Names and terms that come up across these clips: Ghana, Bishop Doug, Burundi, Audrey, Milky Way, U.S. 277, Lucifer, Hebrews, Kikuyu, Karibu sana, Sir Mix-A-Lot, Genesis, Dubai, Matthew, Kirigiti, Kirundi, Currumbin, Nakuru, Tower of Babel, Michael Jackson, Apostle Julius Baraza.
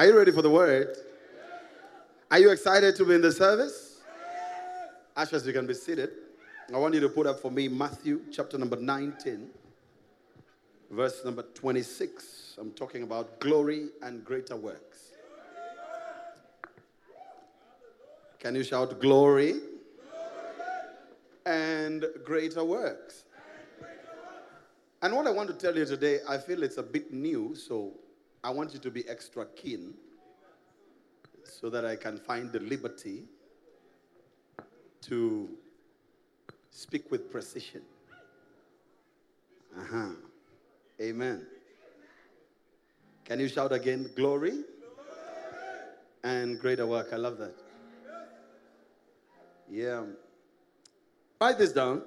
Are you ready for the word? Are you excited to be in the service? Ushers, you can be seated. I want you to put up for me Matthew chapter number 19, verse number 26. I'm talking about glory and greater works. Can you shout glory and greater works? And what I want to tell you today, I feel it's a bit new, so I want you to be extra keen so that I can find the liberty to speak with precision. Amen. Can you shout again, glory and greater work? I love that. Yeah. Write this down.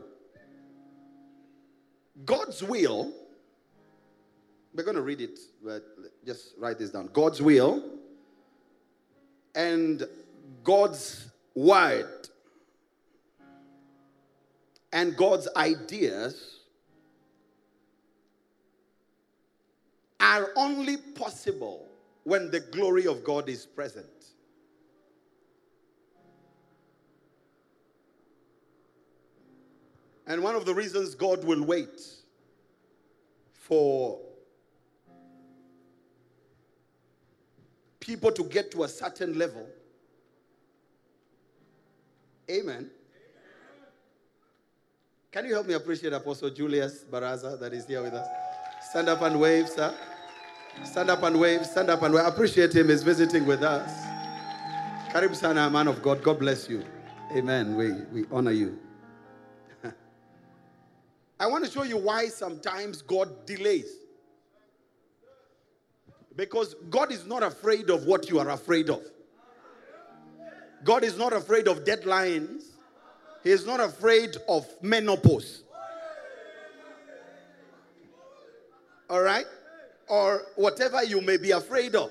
God's will, we're going to read it, but just write this down. God's will and God's word and God's ideas are only possible when the glory of God is present. And one of the reasons God will wait for people to get to a certain level, amen. Can you help me appreciate Apostle Julius Baraza that is here with us? Stand up and wave, sir. Stand up and wave, stand up and wave. Appreciate him, he's visiting with us. Karibu sana, man of God. God bless you. Amen. We honor you. I want to show you why sometimes God delays. Because God is not afraid of what you are afraid of. God is not afraid of deadlines. He is not afraid of menopause. All right? Or whatever you may be afraid of.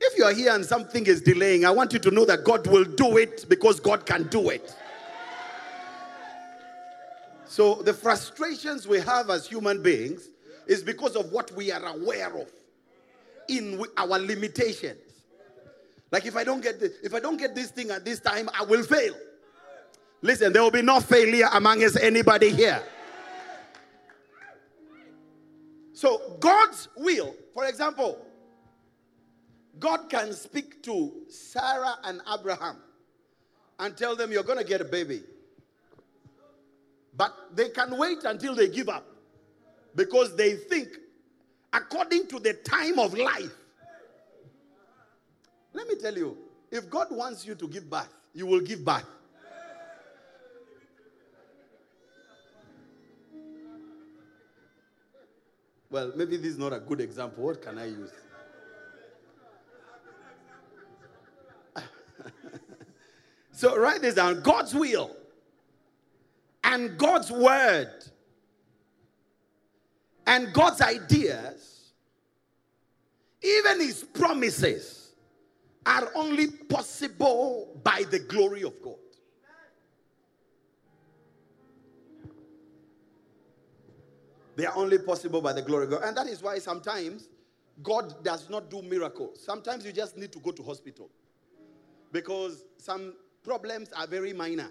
If you are here and something is delaying, I want you to know that God will do it because God can do it. So the frustrations we have as human beings is because of what we are aware of in our limitations. Like if I don't get this thing at this time, I will fail. Listen, there will be no failure among us, anybody here. So God's will, for example, God can speak to Sarah and Abraham and tell them you're going to get a baby. But they can wait until they give up because they think according to the time of life. Let me tell you, if God wants you to give birth, you will give birth. Well, maybe this is not a good example. What can I use? So write this down. God's will and God's word and God's ideas, even his promises, are only possible by the glory of God. They are only possible by the glory of God. And that is why sometimes God does not do miracles. Sometimes you just need to go to hospital because some problems are very minor.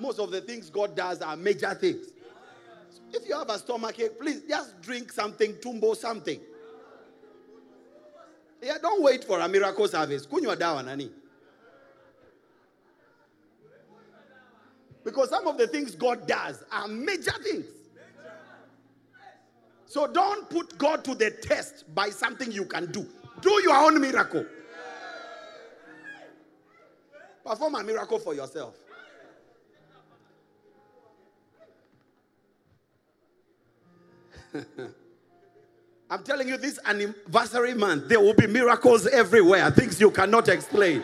Most of the things God does are major things. So if you have a stomachache, please just drink something, tumbo something. Yeah, don't wait for a miracle service. Kunywa dawa nani? Because some of the things God does are major things. So don't put God to the test by something you can do. Do your own miracle. Perform a miracle for yourself. I'm telling you, this anniversary month, there will be miracles everywhere, things you cannot explain.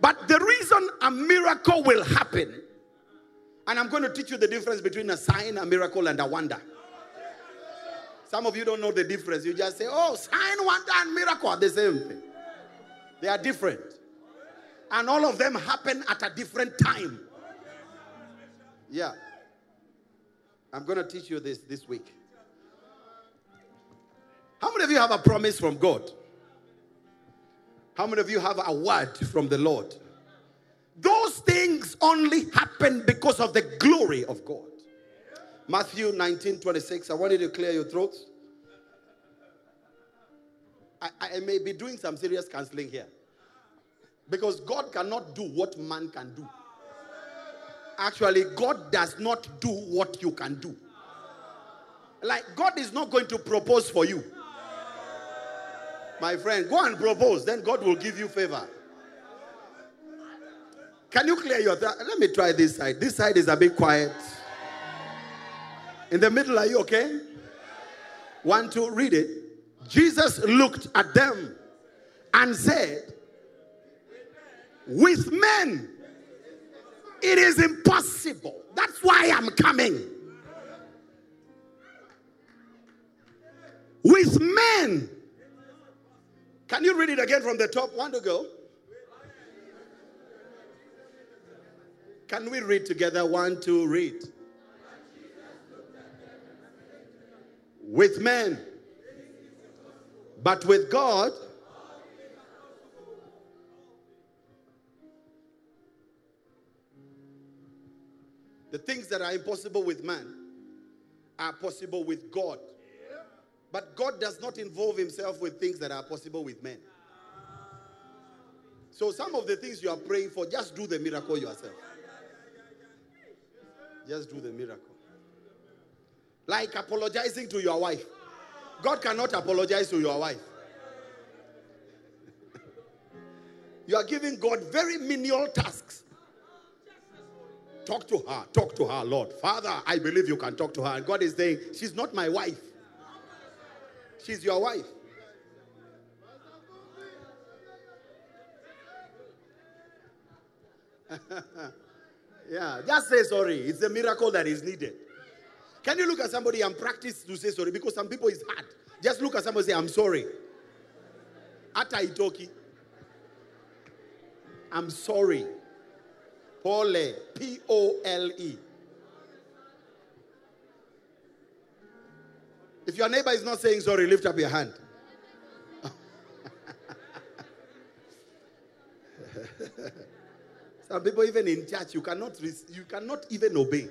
But the reason a miracle will happen, and I'm going to teach you the difference between a sign, a miracle, and a wonder. Some of you don't know the difference. You just say, oh, sign, wonder, and miracle are the same thing. They are different. And all of them happen at a different time. Yeah. I'm going to teach you this week. How many of you have a promise from God? How many of you have a word from the Lord? Those things only happen because of the glory of God. Matthew 19:26. I want you to clear your throats. I may be doing some serious counseling here. Because God cannot do what man can do. Actually, God does not do what you can do. Like, God is not going to propose for you. My friend, go and propose. Then God will give you favor. Can you clear your... Let me try this side. This side is a bit quiet. In the middle, are you okay? 1, 2, read it. Jesus looked at them and said, with men, it is impossible. That's why I'm coming. With men. Can you read it again from the top? One to go. Can we read together? 1, 2, read. With men. But with God. The things that are impossible with man are possible with God. But God does not involve himself with things that are possible with men. So some of the things you are praying for, just do the miracle yourself. Just do the miracle. Like apologizing to your wife. God cannot apologize to your wife. You are giving God very menial tasks. Talk to her, Lord. Father, I believe you can talk to her. And God is saying, she's not my wife. She's your wife. Yeah, just say sorry. It's a miracle that is needed. Can you look at somebody and practice to say sorry? Because some people it's hard. Just look at somebody and say, I'm sorry. Ata itoki. I'm sorry. Pole. P-O-L-E. If your neighbor is not saying sorry, lift up your hand. Some people even in church, you cannot even obey.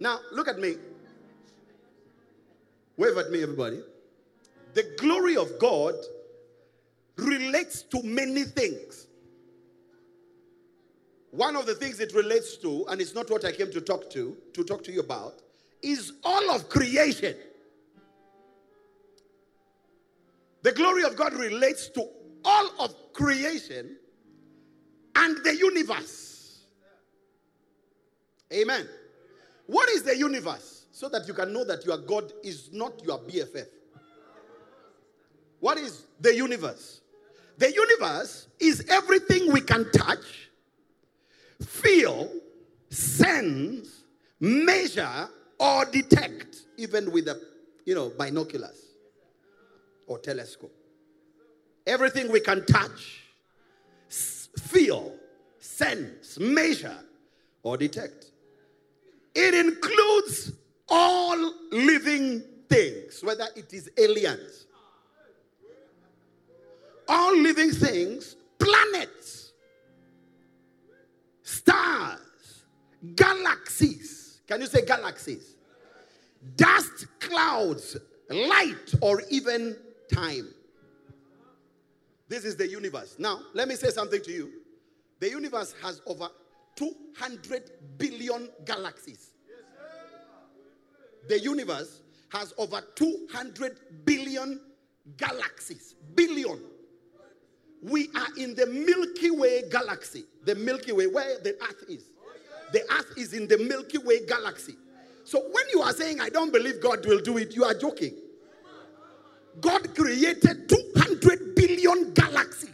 Now, look at me. Wave at me, everybody. The glory of God relates to many things. One of the things it relates to, and it's not what I came to talk to you about, is all of creation. The glory of God relates to all of creation and the universe. Amen. What is the universe? So that you can know that your God is not your BFF. What is the universe? The universe is everything we can touch, feel, sense, measure, or detect, even with a, binoculars or telescope. Everything we can touch, feel, sense, measure, or detect. It includes all living things, whether it is aliens, all living things, planets, stars, galaxies. Can you say galaxies? Dust, clouds, light, or even time. This is the universe. Now, let me say something to you. The universe has over 200 billion galaxies. The universe has over 200 billion galaxies. Billion. We are in the Milky Way galaxy. The Milky Way, where the earth is. The earth is in the Milky Way galaxy. So when you are saying, I don't believe God will do it, you are joking. God created 200 billion galaxies.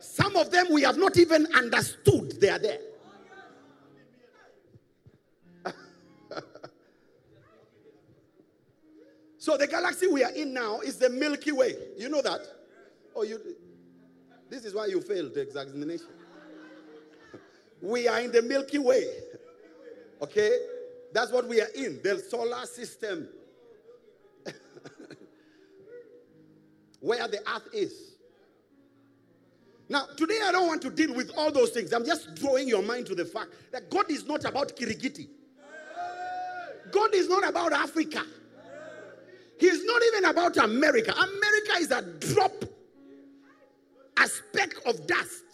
Some of them we have not even understood they are there. So the galaxy we are in now is the Milky Way. You know that? Oh, this is why you failed the examination. We are in the Milky Way. Okay? That's what we are in, the solar system. where the earth is. Now, today I don't want to deal with all those things. I'm just drawing your mind to the fact that God is not about Kirigiti. God is not about Africa. He's not even about America. America is a drop, a speck of dust.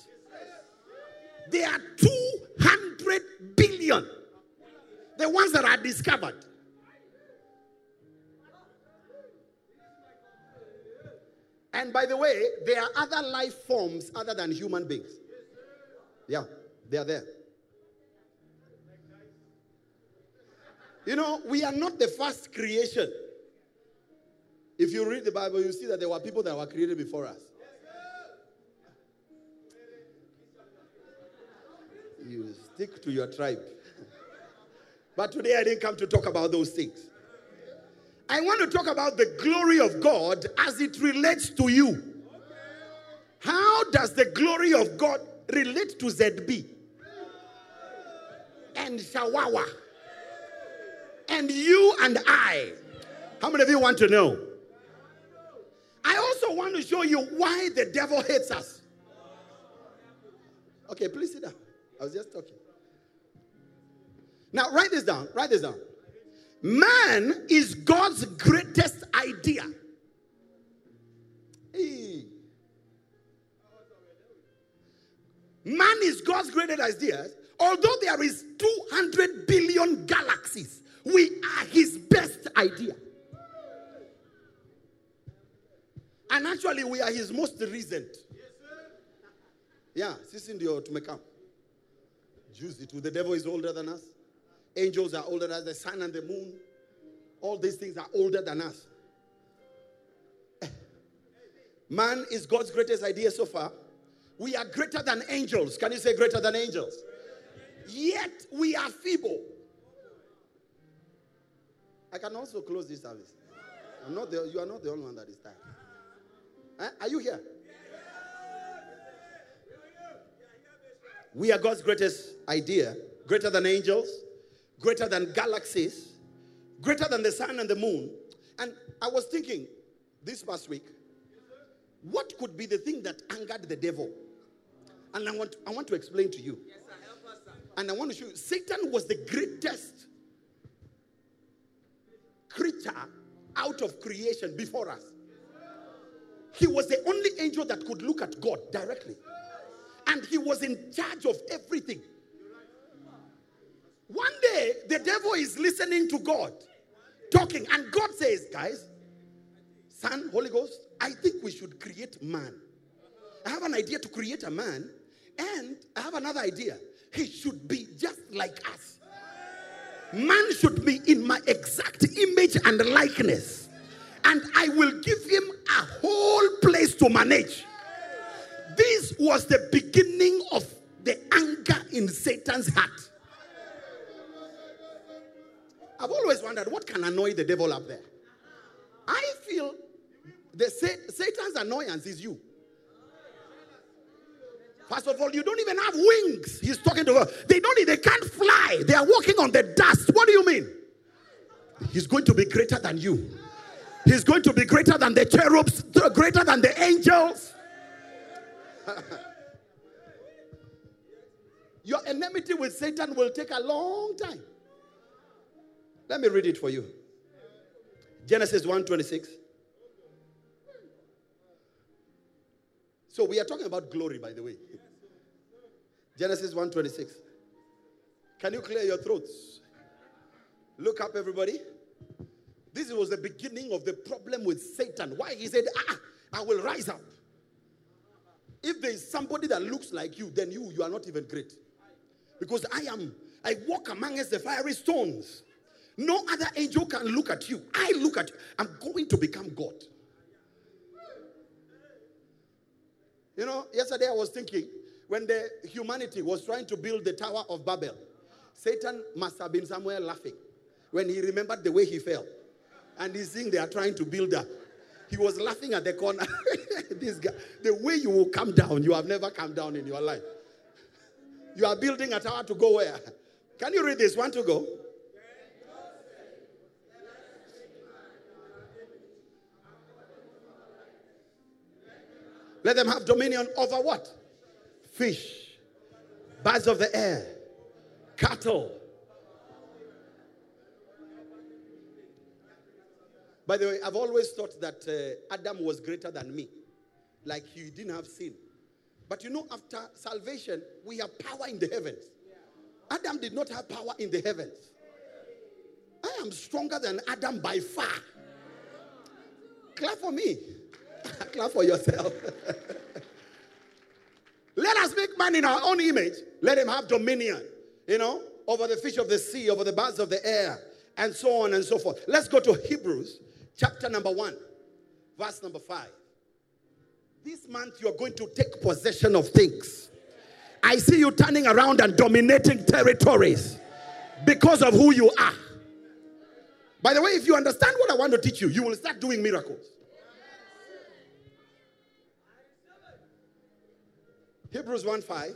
There are 200 billion. The ones that are discovered. And by the way, there are other life forms other than human beings. Yeah, they are there. You know, we are not the first creation. If you read the Bible, you see that there were people that were created before us. You stick to your tribe. But today I didn't come to talk about those things. I want to talk about the glory of God as it relates to you. How does the glory of God relate to ZB? And Shawawa? And you and I? How many of you want to know? I also want to show you why the devil hates us. Okay, please sit down. I was just talking. Now, write this down. Write this down. Man is God's greatest idea. Hey. Man is God's greatest idea. Although there is 200 billion galaxies, we are his best idea. And actually, we are his most recent. Yeah, sisi ndio tumekam. Juicy too. The devil is older than us. Angels are older than us. The sun and the moon. All these things are older than us. Man is God's greatest idea so far. We are greater than angels. Can you say greater than angels? Yet we are feeble. I can also close this service. You are not the only one that is tired. Huh? Are you here? We are God's greatest idea. Greater than angels, greater than galaxies, greater than the sun and the moon. And I was thinking this past week, what could be the thing that angered the devil? And I want to explain to you. Yes, sir. Help us, sir. And I want to show you, Satan was the greatest creature out of creation before us. He was the only angel that could look at God directly. And he was in charge of everything. One day, the devil is listening to God, talking. And God says, guys, Son, Holy Ghost, I think we should create man. I have an idea to create a man. And I have another idea. He should be just like us. Man should be in my exact image and likeness. And I will give him a whole place to manage. This was the beginning of the anger in Satan's heart. I've always wondered what can annoy the devil up there. I feel Satan's annoyance is you. First of all, you don't even have wings. He's talking to God. They can't fly. They are walking on the dust. What do you mean? He's going to be greater than you. He's going to be greater than the cherubs, greater than the angels. Your enmity with Satan will take a long time. Let me read it for you. Genesis 1:26. So we are talking about glory, by the way. Genesis 1:26. Can you clear your throats? Look up, everybody. This was the beginning of the problem with Satan. Why? He said, I will rise up. If there is somebody that looks like you, then you are not even great. Because I walk amongst the fiery stones. No other angel can look at you. I look at you. I'm going to become God. You know, yesterday I was thinking, when the humanity was trying to build the Tower of Babel, Satan must have been somewhere laughing when he remembered the way he fell. And he's seeing they are trying to build up. He was laughing at the corner. This guy, the way you will come down, you have never come down in your life. You are building a tower to go where? Can you read this one to go? Let them have dominion over what? Fish, birds of the air, cattle. By the way, I've always thought that Adam was greater than me. Like he didn't have sin. But you know, after salvation, we have power in the heavens. Adam did not have power in the heavens. I am stronger than Adam by far. Clap for me. Clap for yourself. Let us make man in our own image. Let him have dominion, you know, over the fish of the sea, over the birds of the air, and so on and so forth. Let's go to Hebrews chapter number 1, verse number 5. This month you are going to take possession of things. I see you turning around and dominating territories because of who you are. By the way, if you understand what I want to teach you, you will start doing miracles. Hebrews 1:5.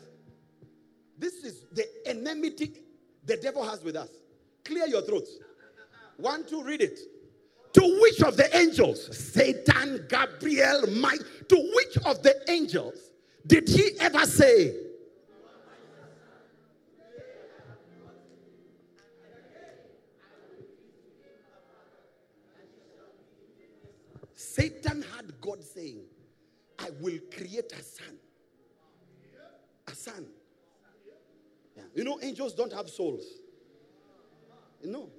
This is the enmity the devil has with us. Clear your throats. 1, 2, read it. To which of the angels, Satan, Gabriel, Mike, to which of the angels did he ever say? Satan had God saying, I will create a son. A son. Yeah. You know, angels don't have souls. No.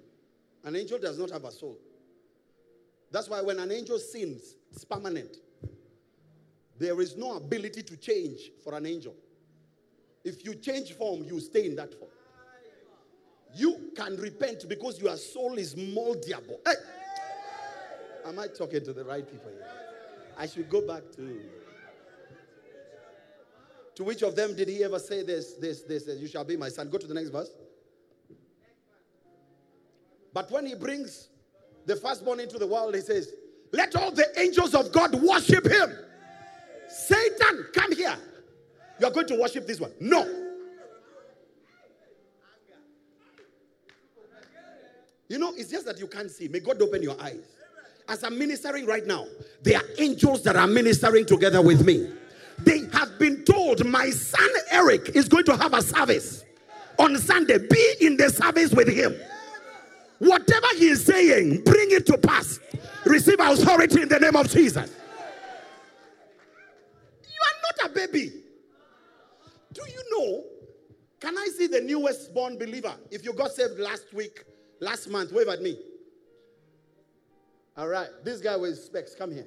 An angel does not have a soul. That's why when an angel sins, it's permanent. There is no ability to change for an angel. If you change form, you stay in that form. You can repent because your soul is moldable. Hey! Am I talking to the right people here? I should go back to... To which of them did he ever say this, you shall be my son? Go to the next verse. But when he brings the firstborn into the world, he says, let all the angels of God worship him. Satan, come here. You are going to worship this one. No. You know, it's just that you can't see. May God open your eyes. As I'm ministering right now, there are angels that are ministering together with me. They have been told, my son Eric is going to have a service on Sunday. Be in the service with him. Whatever he is saying, bring it to pass. Receive authority in the name of Jesus. You are not a baby. Do you know? Can I see the newest born believer? If you got saved last week, last month, wave at me. All right. This guy with specs, come here.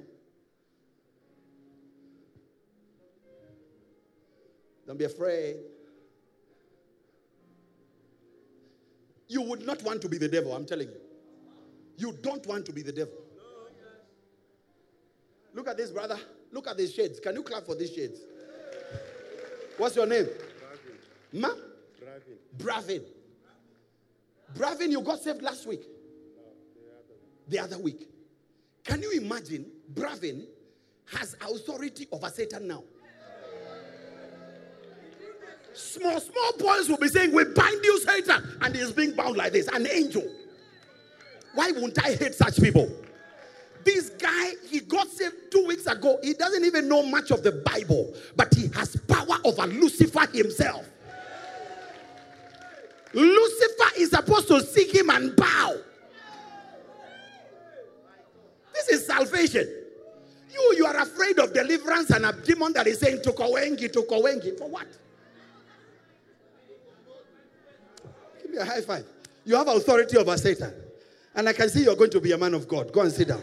Don't be afraid. You would not want to be the devil, I'm telling you. You don't want to be the devil. Look at this, brother. Look at these shades. Can you clap for these shades? What's your name? Bravin. Ma? Bravin. Bravin, you got saved last week. The other week. Can you imagine? Bravin has authority over Satan now. Small boys will be saying, we bind you, Satan. And he's being bound like this, an angel. Why wouldn't I hate such people? This guy, he got saved 2 weeks ago. He doesn't even know much of the Bible. But he has power over Lucifer himself. Lucifer is supposed to seek him and bow. This is salvation. You are afraid of deliverance and a demon that is saying, Tukowengi. For what? A high five. You have authority over Satan. And I can see you're going to be a man of God. Go and sit down.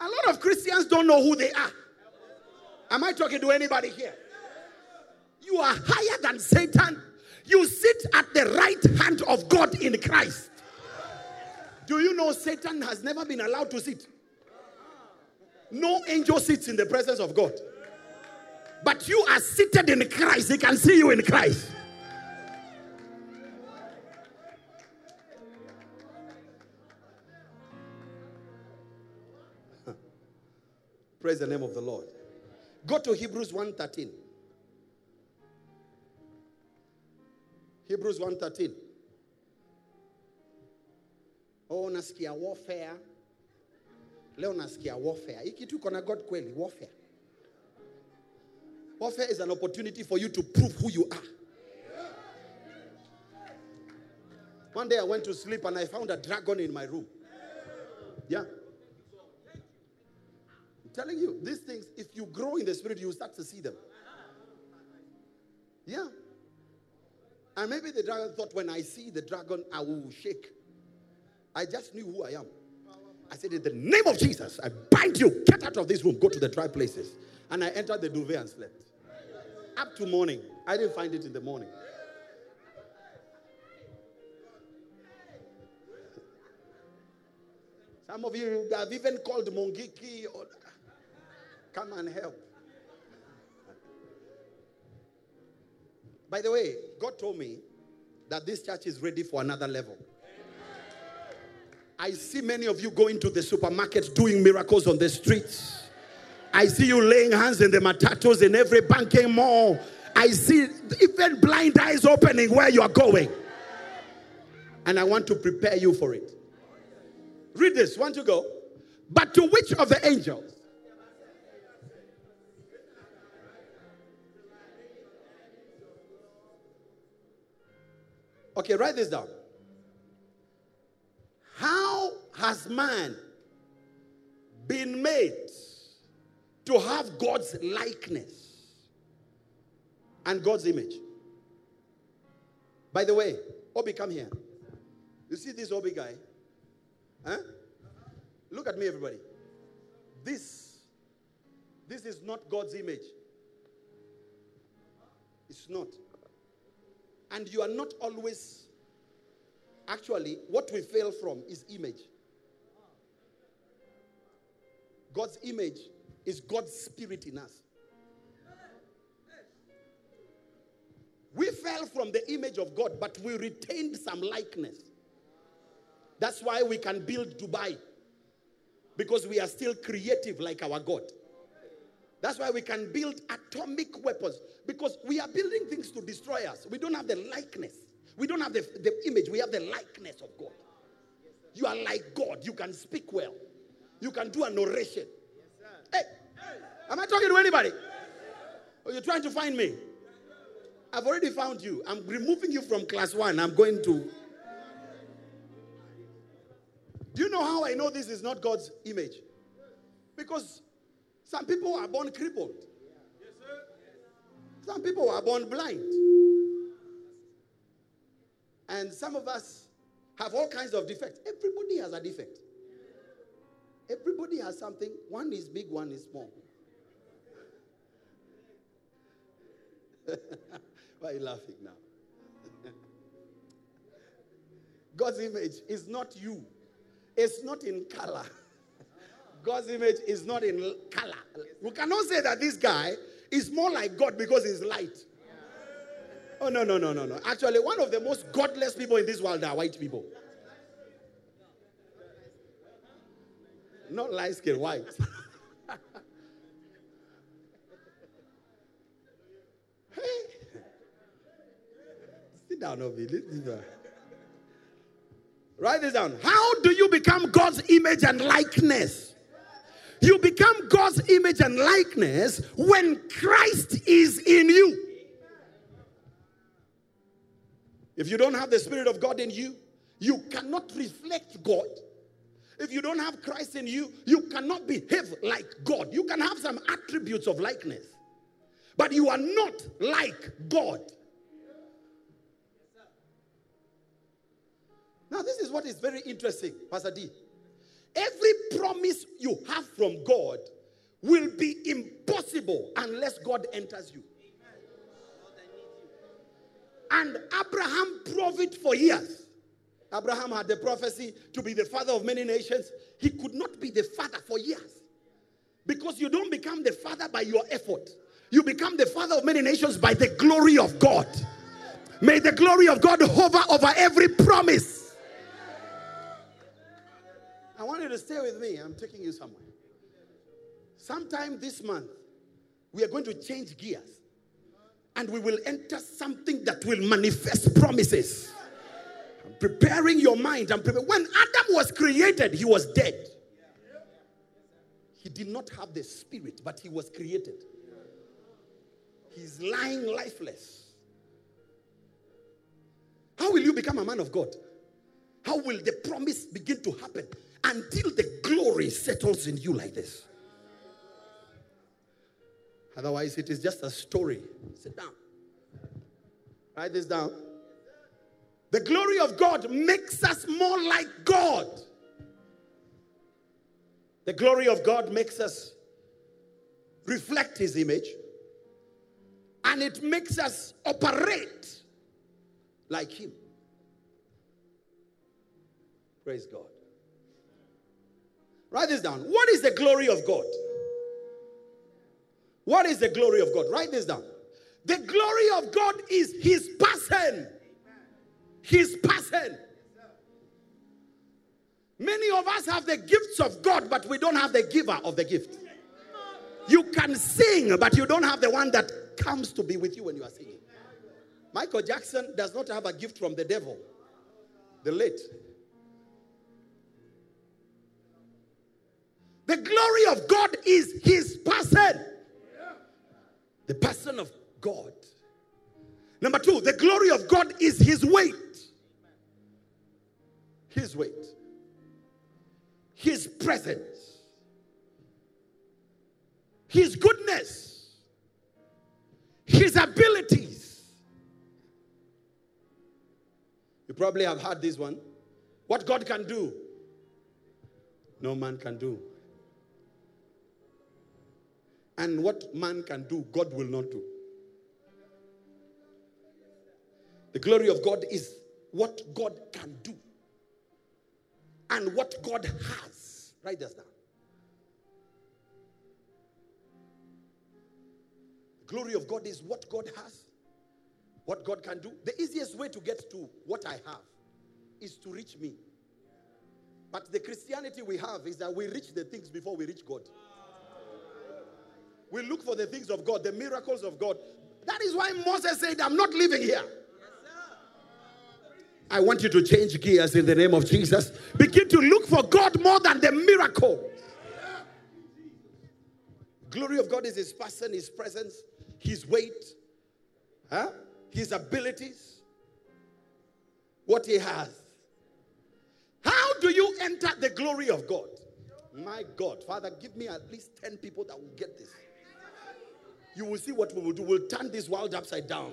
A lot of Christians don't know who they are. Am I talking to anybody here? You are higher than Satan. You sit at the right hand of God in Christ. Do you know Satan has never been allowed to sit? No angel sits in the presence of God. But you are seated in Christ. He can see you in Christ. Praise the name of the Lord. Go to Hebrews 1:13. Hebrews 1:13. Oh, nasikia warfare. Leo nasikia warfare. Hiki kitu kona God kweli, warfare. Warfare is an opportunity for you to prove who you are. One day I went to sleep and I found a dragon in my room. Yeah. I'm telling you, these things, if you grow in the spirit, you start to see them. Yeah. And maybe the dragon thought, when I see the dragon, I will shake. I just knew who I am. I said, in the name of Jesus, I bind you. Get out of this room. Go to the dry places. And I entered the duvet and slept. Up to morning. I didn't find it in the morning. Some of you have even called Mongiki. Or, come and help. By the way, God told me that this church is ready for another level. I see many of you going to the supermarket doing miracles on the streets. I see you laying hands in the matatos in every banking mall. I see even blind eyes opening where you are going. And I want to prepare you for it. Read this. Want to go? But to which of the angels? Okay, write this down. How has man been made to have God's likeness and God's image? By the way, Obi, come here. You see this Obi guy? Huh? Look at me, everybody. This is not God's image. It's not. And you are not always... Actually, what we fail from is image. God's image is God's spirit in us. We fell from the image of God, but we retained some likeness. That's why we can build Dubai. Because we are still creative like our God. That's why we can build atomic weapons. Because we are building things to destroy us. We don't have the likeness. We don't have the image. We have the likeness of God. You are like God. You can speak well. You can do an oration. Yes, hey, am I talking to anybody? Or you're trying to find me? I've already found you. I'm removing you from class 1. I'm going to... Do you know how I know this is not God's image? Because some people are born crippled. Some people are born blind. And some of us have all kinds of defects. Everybody has a defect. Everybody has something. One is big, one is small. Why are you laughing now? God's image is not you. It's not in color. God's image is not in color. We cannot say that this guy is more like God because he's light. Oh, no. Actually, one of the most godless people in this world are white people. Not light-skinned, white. Hey. Sit down, Obi. Write this down. How do you become God's image and likeness? You become God's image and likeness when Christ is in you. If you don't have the Spirit of God in you, you cannot reflect God. If you don't have Christ in you, you cannot behave like God. You can have some attributes of likeness, but you are not like God. Now, this is what is very interesting, Pastor D. Every promise you have from God will be impossible unless God enters you. And Abraham proved it for years. Abraham had the prophecy to be the father of many nations. He could not be the father for years. Because you don't become the father by your effort. You become the father of many nations by the glory of God. May the glory of God hover over every promise. I want you to stay with me. I'm taking you somewhere. Sometime this month, we are going to change gears. And we will enter something that will manifest promises. I'm preparing your mind. When Adam was created, he was dead. He did not have the spirit, but he was created. He's lying lifeless. How will you become a man of God? How will the promise begin to happen until the glory settles in you like this? Otherwise, it is just a story. Sit down. Write this down. The glory of God makes us more like God. The glory of God makes us reflect His image. And it makes us operate like Him. Praise God. Write this down. What is the glory of God? What is the glory of God? Write this down. The glory of God is His person. His person. Many of us have the gifts of God, but we don't have the giver of the gift. You can sing, but you don't have the one that comes to be with you when you are singing. Michael Jackson does not have a gift from the devil. The late. The glory of God is His person. The person of God. Number two, the glory of God is His weight. His weight. His presence. His goodness. His abilities. You probably have heard this one. What God can do, no man can do. And what man can do, God will not do. The glory of God is what God can do and what God has. Write this down. The glory of God is what God has, what God can do. The easiest way to get to what I have is to reach me. But the Christianity we have is that we reach the things before we reach God. We look for the things of God, the miracles of God. That is why Moses said, I'm not living here. I want you to change gears in the name of Jesus. Begin to look for God more than the miracle. Glory of God is His person, His presence, His weight, His abilities, what He has. How do you enter the glory of God? My God, Father, give me at least 10 people that will get this. You will see what we will do. We'll turn this world upside down.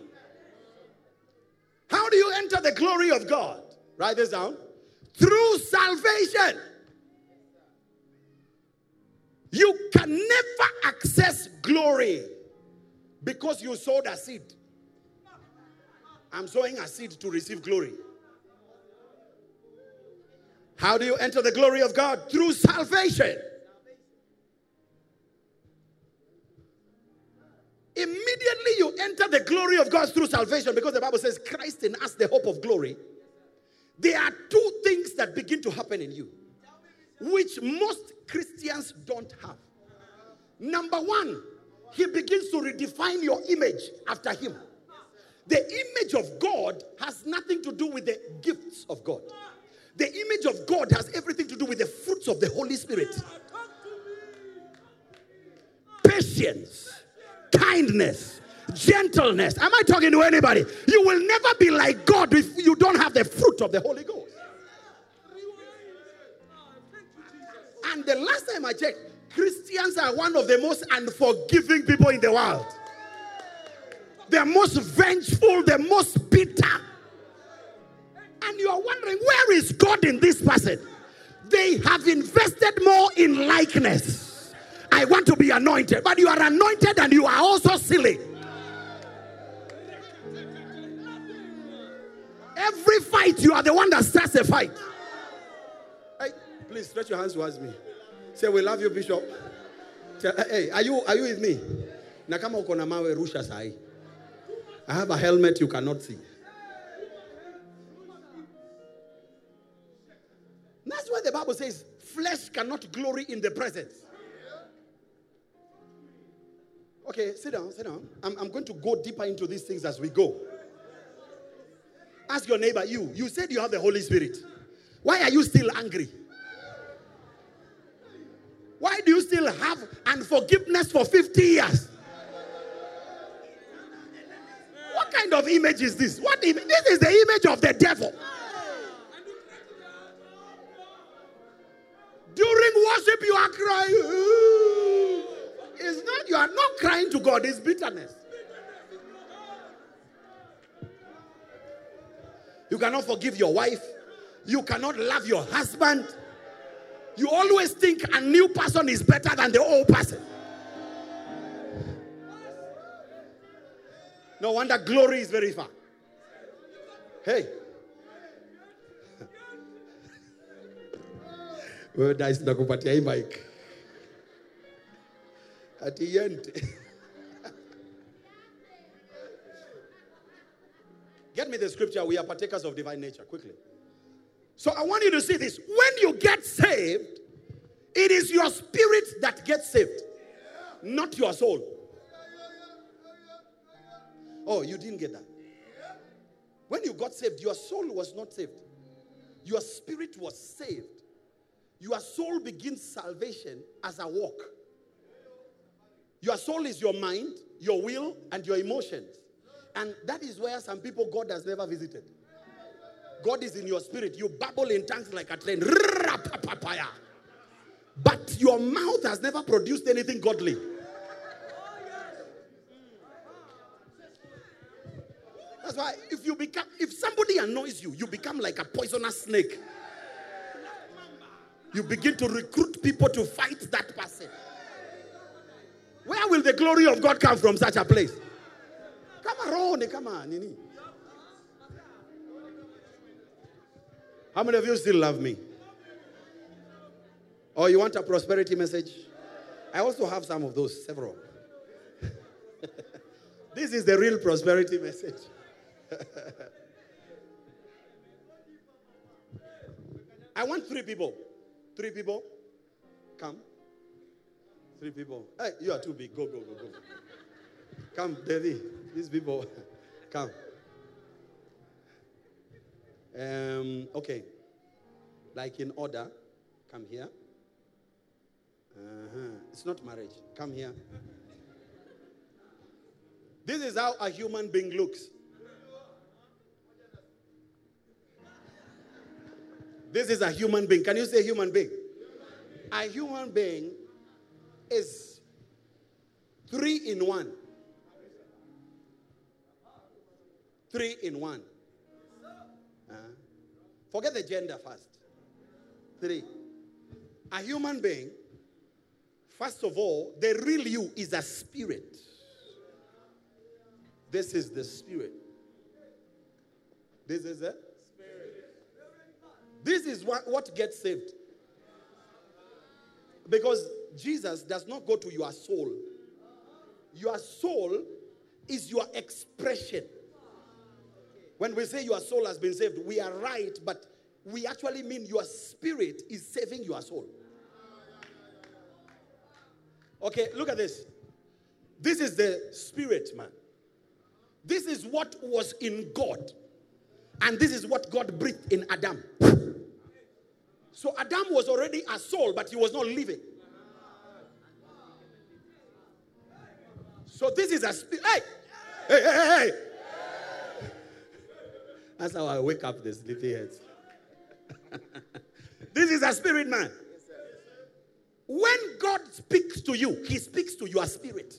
How do you enter the glory of God? Write this down. Through salvation. You can never access glory because you sowed a seed. I'm sowing a seed to receive glory. How do you enter the glory of God? Through salvation. Immediately you enter the glory of God through salvation, because the Bible says Christ in us, the hope of glory. There are two things that begin to happen in you, which most Christians don't have. Number one, He begins to redefine your image after Him. The image of God has nothing to do with the gifts of God. The image of God has everything to do with the fruits of the Holy Spirit. Patience, kindness, gentleness. Am I talking to anybody? You will never be like God if you don't have the fruit of the Holy Ghost. And the last time I checked, Christians are one of the most unforgiving people in the world. The most vengeful, the most bitter. And you are wondering, where is God in this person? They have invested more in likeness. I want to be anointed. But you are anointed and you are also silly. Every fight, you are the one that starts the fight. Hey, please stretch your hands towards me. Say, we love you, Bishop. Hey, are you with me? I have a helmet you cannot see. That's why the Bible says, flesh cannot glory in the presence. Okay, sit down. I'm going to go deeper into these things as we go. Ask your neighbor, you said you have the Holy Spirit. Why are you still angry? Why do you still will have unforgiveness for 50 years. What kind of image is this? What image? This is the image of the devil. During worship, you are crying. It's not, you are not crying to God, it's bitterness. You cannot forgive your wife. You cannot love your husband. You always think a new person is better than the old person. No wonder glory is very far. Hey. Wadai sinakupatia hii mic. At the end. Get me the scripture. We are partakers of divine nature. Quickly. So I want you to see this. When you get saved, it is your spirit that gets saved, not your soul. Oh, you didn't get that. When you got saved, your soul was not saved. Your spirit was saved. Your soul begins salvation as a walk. Your soul is your mind, your will, and your emotions. And that is where some people God has never visited. God is in your spirit. You babble in tongues like a train. But your mouth has never produced anything godly. That's why if somebody annoys you, you become like a poisonous snake. You begin to recruit people to fight that person. Where will the glory of God come from such a place? Come on. How many of you still love me? Oh, you want a prosperity message? I also have some of those, several. This is the real prosperity message. I want 3 people. 3 people. Come. 3 people. Hey, you are too big. Go. Come, Devi. These people. Come. Okay. Like in order, come here. It's not marriage. Come here. This is how a human being looks. This is a human being. Can you say human being? A human being is 3 in 1. 3 in 1. Forget the gender first. 3. A human being, first of all, the real you is a spirit. This is the spirit. This is a spirit. This is what gets saved. Because Jesus does not go to your soul. Your soul is your expression. When we say your soul has been saved, we are right, but we actually mean your spirit is saving your soul. Okay, look at this. This is the spirit, man. This is what was in God. And this is what God breathed in Adam. So Adam was already a soul, but he was not living. So this is a spirit. Hey! That's how I wake up the sleepyheads. This is a spirit man. When God speaks to you, he speaks to your spirit.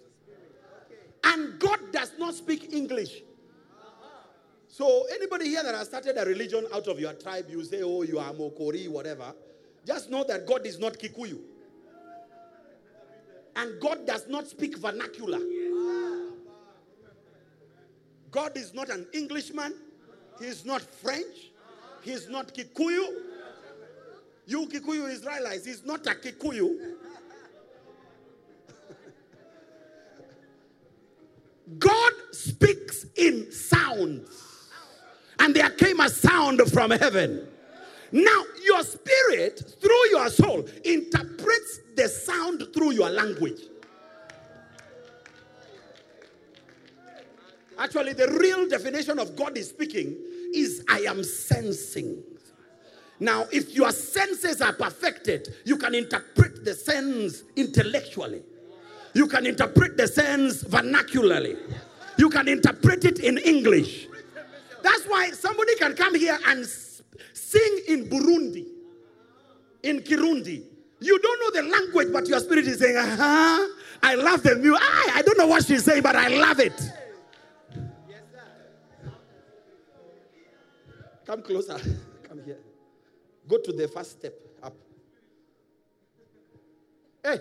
And God does not speak English. So anybody here that has started a religion out of your tribe, you say, oh, you are Mokori, whatever. Just know that God is not Kikuyu. And God does not speak vernacular. God is not an Englishman. He's not French. He's not Kikuyu. You Kikuyu Israelites, he's not a Kikuyu. God speaks in sounds. And there came a sound from heaven. Now, your spirit, through your soul, interprets the sound through your language. Actually, the real definition of God is speaking is I am sensing. Now, if your senses are perfected, you can interpret the sense intellectually. You can interpret the sense vernacularly. You can interpret it in English. That's why somebody can come here and sing in Burundi, in Kirundi. You don't know the language, but your spirit is saying, uh-huh, I love the music. I don't know what she's saying, but I love it. Come closer. Come here. Go to the first step up. Hey.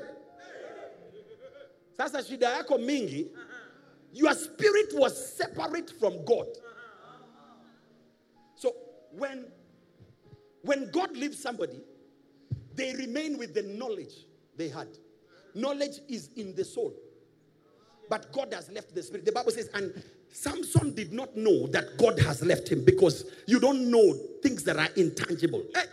Sasa shida yako mingi. Your spirit was separate from God. So when God leaves somebody, they remain with the knowledge they had. Knowledge is in the soul. But God has left the spirit. The Bible says, and Samson did not know that God has left him, because you don't know things that are intangible. Hey,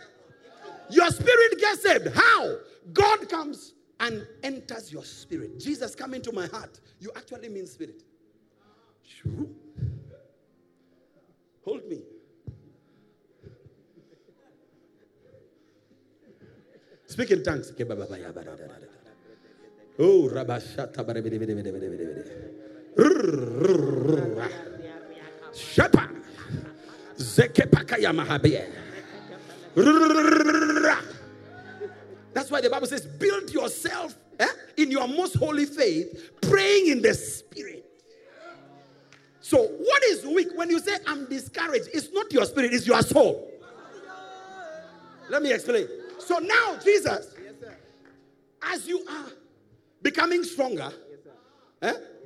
your spirit gets saved. How? God comes and enters your spirit. Jesus, come into my heart. You actually mean spirit. Hold me. Speak in tongues. Oh, Rabashata Shepa Zekepakaya Mahabia. That's why the Bible says, build yourself in your most holy faith, praying in the spirit. So, what is weak? When you say, I'm discouraged, it's not your spirit, it's your soul. Let me explain. So now, Jesus, as you are becoming stronger,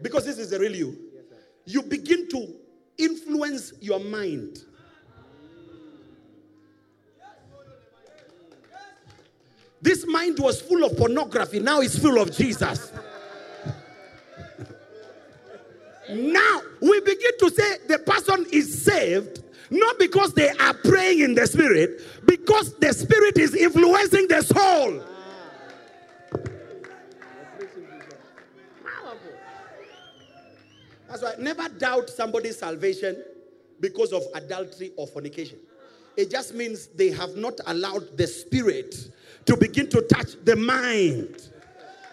because this is the real you, you begin to influence your mind. This mind was full of pornography. Now it's full of Jesus. Now we begin to say the person is saved, not because they are praying in the spirit, because the spirit is influencing the soul. That's why never doubt somebody's salvation because of adultery or fornication. It just means they have not allowed the spirit to begin to touch the mind,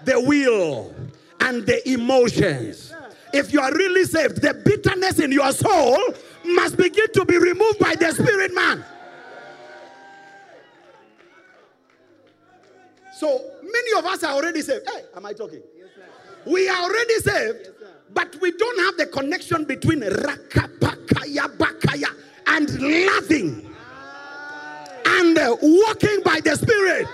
the will, and the emotions. If you are really saved, the bitterness in your soul must begin to be removed by the spirit man. So many of us are already saved. Hey, am I talking? We are already saved. But we don't have the connection between rakapakaya bakaya and loving and walking by the spirit.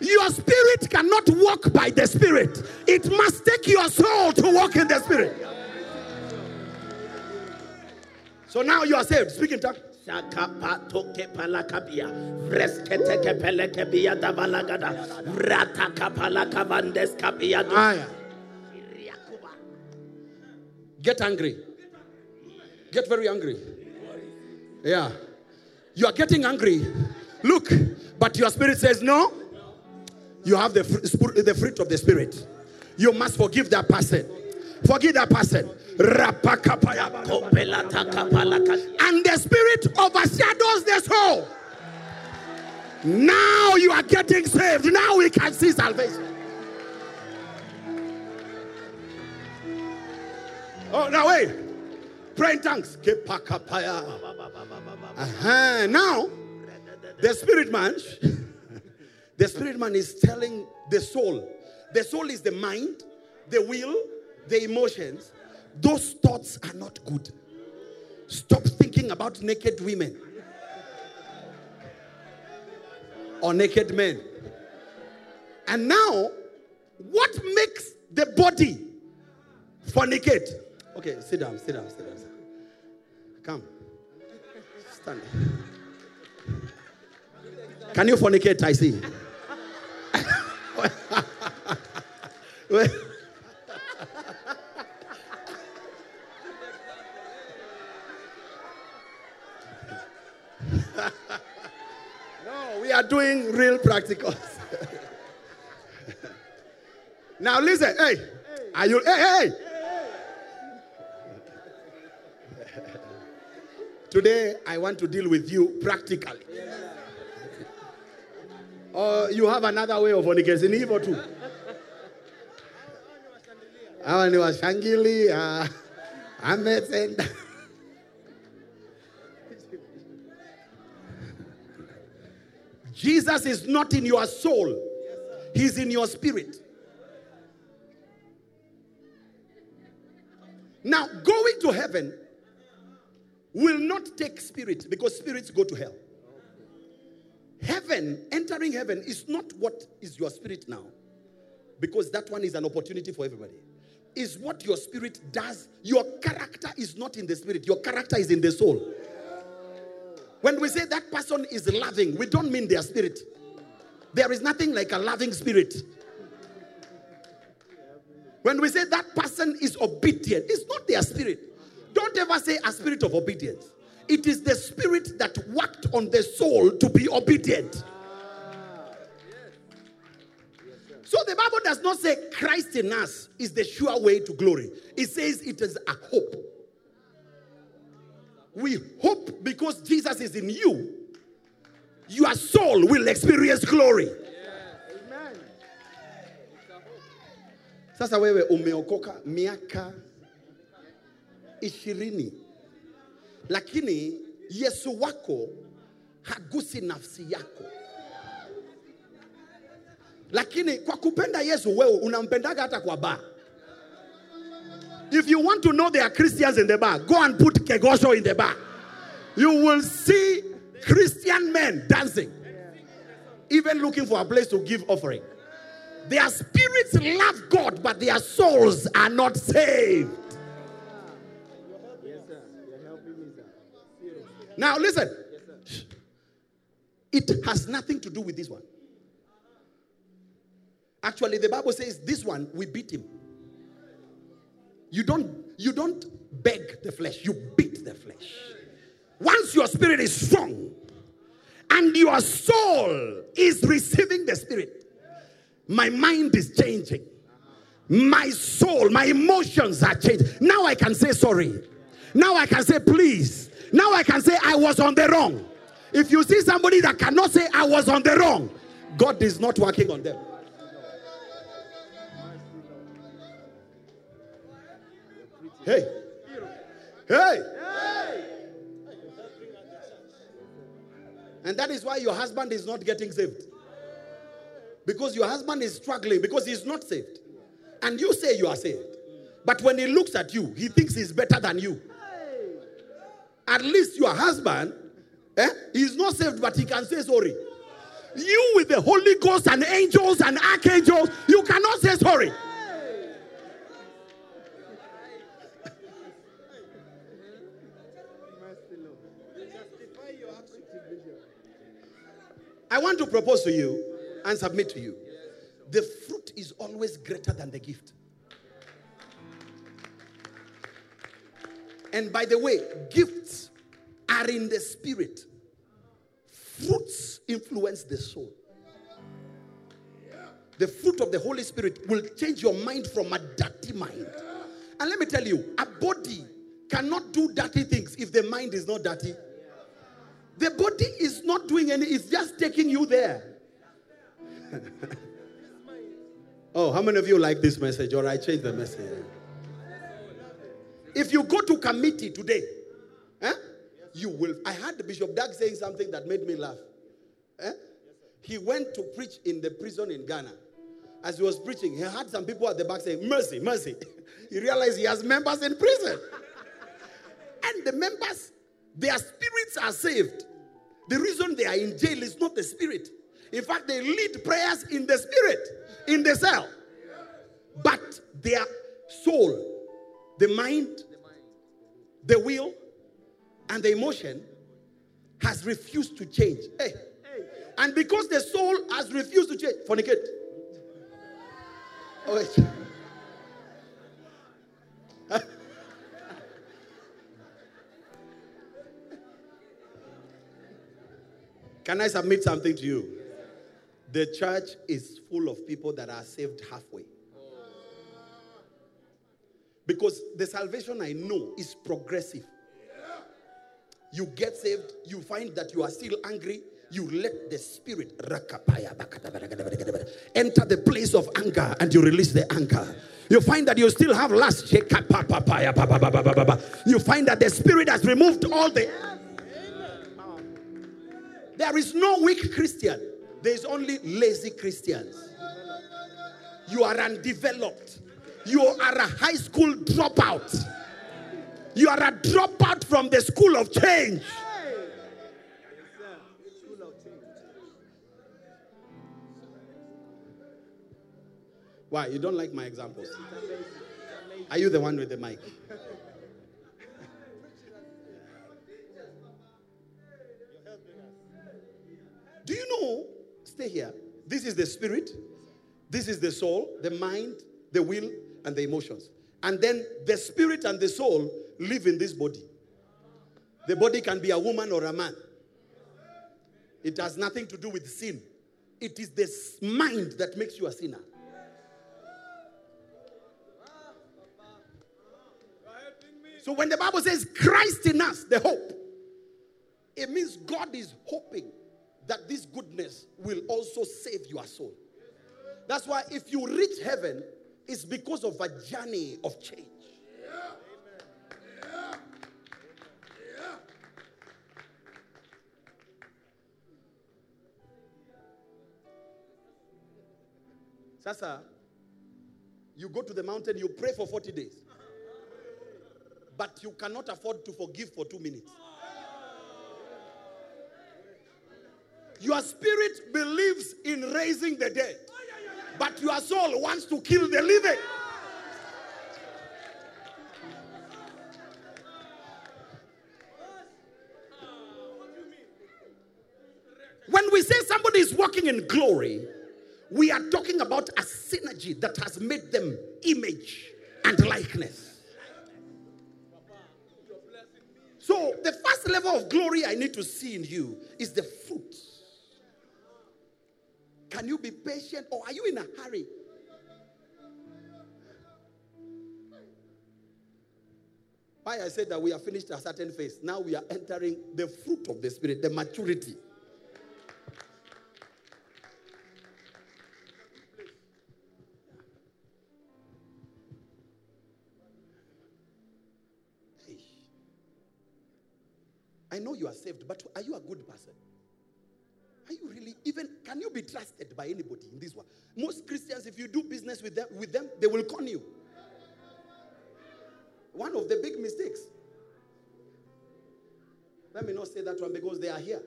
Your spirit cannot walk by the spirit. It must take your soul to walk in the spirit. So now you are saved. Speak in tongues. Get angry. Get very angry. Yeah. You are getting angry. Look, but your spirit says no. You have the fruit of the spirit. You must forgive that person. Forgive that person. And the spirit overshadows the soul. Now you are getting saved. Now we can see salvation. Oh, now wait. Pray in tongues. Now, the spirit man is telling the soul. The soul is the mind, the will, the emotions. Those thoughts are not good. Stop thinking about naked women or naked men. And now, what makes the body fornicate? Okay, sit down. Come. Stand. Can you fornicate? I see. No, we are doing real practicals. Now listen, hey. Are you, hey. Today, I want to deal with you practically. Yeah. Or you have another way of fornication, hivyo tu. Hawa ni washangilia. Amesenda. Jesus is not in your soul. He's in your spirit. Now, going to heaven will not take spirit, because spirits go to hell. Heaven, entering heaven is not what is your spirit now, because that one is an opportunity for everybody. Is what your spirit does. Your character is not in the spirit. Your character is in the soul. When we say that person is loving, we don't mean their spirit. There is nothing like a loving spirit. When we say that person is obedient, it's not their spirit. Don't ever say a spirit of obedience. It is the spirit that worked on the soul to be obedient. So the Bible does not say Christ in us is the sure way to glory. It says it is a hope. We hope because Jesus is in you. Your soul will experience glory. Sasa wewe umeokoka miaka 20. Lakini Yesu wako hagusi nafsi yako. Lakini kwa kupenda Yesu wewe unampendaga hata kwa bar. If you want to know there are Christians in the bar, go and put Kegosho in the bar. You will see Christian men dancing. Even looking for a place to give offering. Their spirits love God, but their souls are not saved. Yes, sir. You're helping me, sir. Now listen. Yes, sir. It has nothing to do with this one. Actually, the Bible says this one, we beat him. You don't beg the flesh. You beat the flesh. Once your spirit is strong and your soul is receiving the spirit, my mind is changing. My soul, my emotions are changed. Now I can say sorry. Now I can say please. Now I can say I was on the wrong. If you see somebody that cannot say I was on the wrong, God is not working on them. Hey. Hey. And that is why your husband is not getting saved. Because your husband is struggling because he's not saved. And you say you are saved. But when he looks at you, he thinks he's better than you. At least your husband, he's not saved, but he can say sorry. You with the Holy Ghost and angels and archangels, you cannot say sorry. I want to propose to you and submit to you. The fruit is always greater than the gift. And by the way, gifts are in the spirit. Fruits influence the soul. The fruit of the Holy Spirit will change your mind from a dirty mind. And let me tell you, a body cannot do dirty things if the mind is not dirty. The body is not doing any, it's just taking you there. Oh, how many of you like this message? Or I change the message. If you go to committee today, you will. I heard Bishop Doug saying something that made me laugh. He went to preach in the prison in Ghana. As he was preaching, he had some people at the back saying, mercy, mercy. He realized he has members in prison. And the members, their spirits are saved. The reason they are in jail is not the spirit. In fact, they lead prayers in the spirit, in the cell. But their soul, the mind, the will, and the emotion has refused to change. Hey. And because the soul has refused to change, fornicate. Oh, wait. Can I submit something to you? The church is full of people that are saved halfway. Because the salvation I know is progressive. You get saved, you find that you are still angry, you let the spirit enter the place of anger and you release the anger. You find that you still have lust. You find that the spirit has removed all the... There is no weak Christian. There is only lazy Christians. You are undeveloped. You are a high school dropout. You are a dropout from the school of change. Why? You don't like my examples? Are you the one with the mic? Do you know? Stay here. This is the spirit. This is the soul, the mind, the will, and the emotions. And then the spirit and the soul live in this body. The body can be a woman or a man. It has nothing to do with sin. It is this mind that makes you a sinner. So when the Bible says Christ in us, the hope, it means God is hoping that this goodness will also save your soul. That's why if you reach heaven, it's because of a journey of change. Yeah. Yeah. Yeah. Sasa, you go to the mountain, you pray for 40 days. But you cannot afford to forgive for 2 minutes. Your spirit believes in raising the dead. But your soul wants to kill the living. When we say somebody is walking in glory, we are talking about a synergy that has made them image and likeness. So the first level of glory I need to see in you is the fruit. Can you be patient or are you in a hurry? Why I said that we have finished a certain phase. Now we are entering the fruit of the Spirit, the maturity. Hey. I know you are saved, but are you a good person? Are you really even? Can you be trusted by anybody in this world? Most Christians, if you do business with them, they will con you. One of the big mistakes. Let me not say that one because they are here.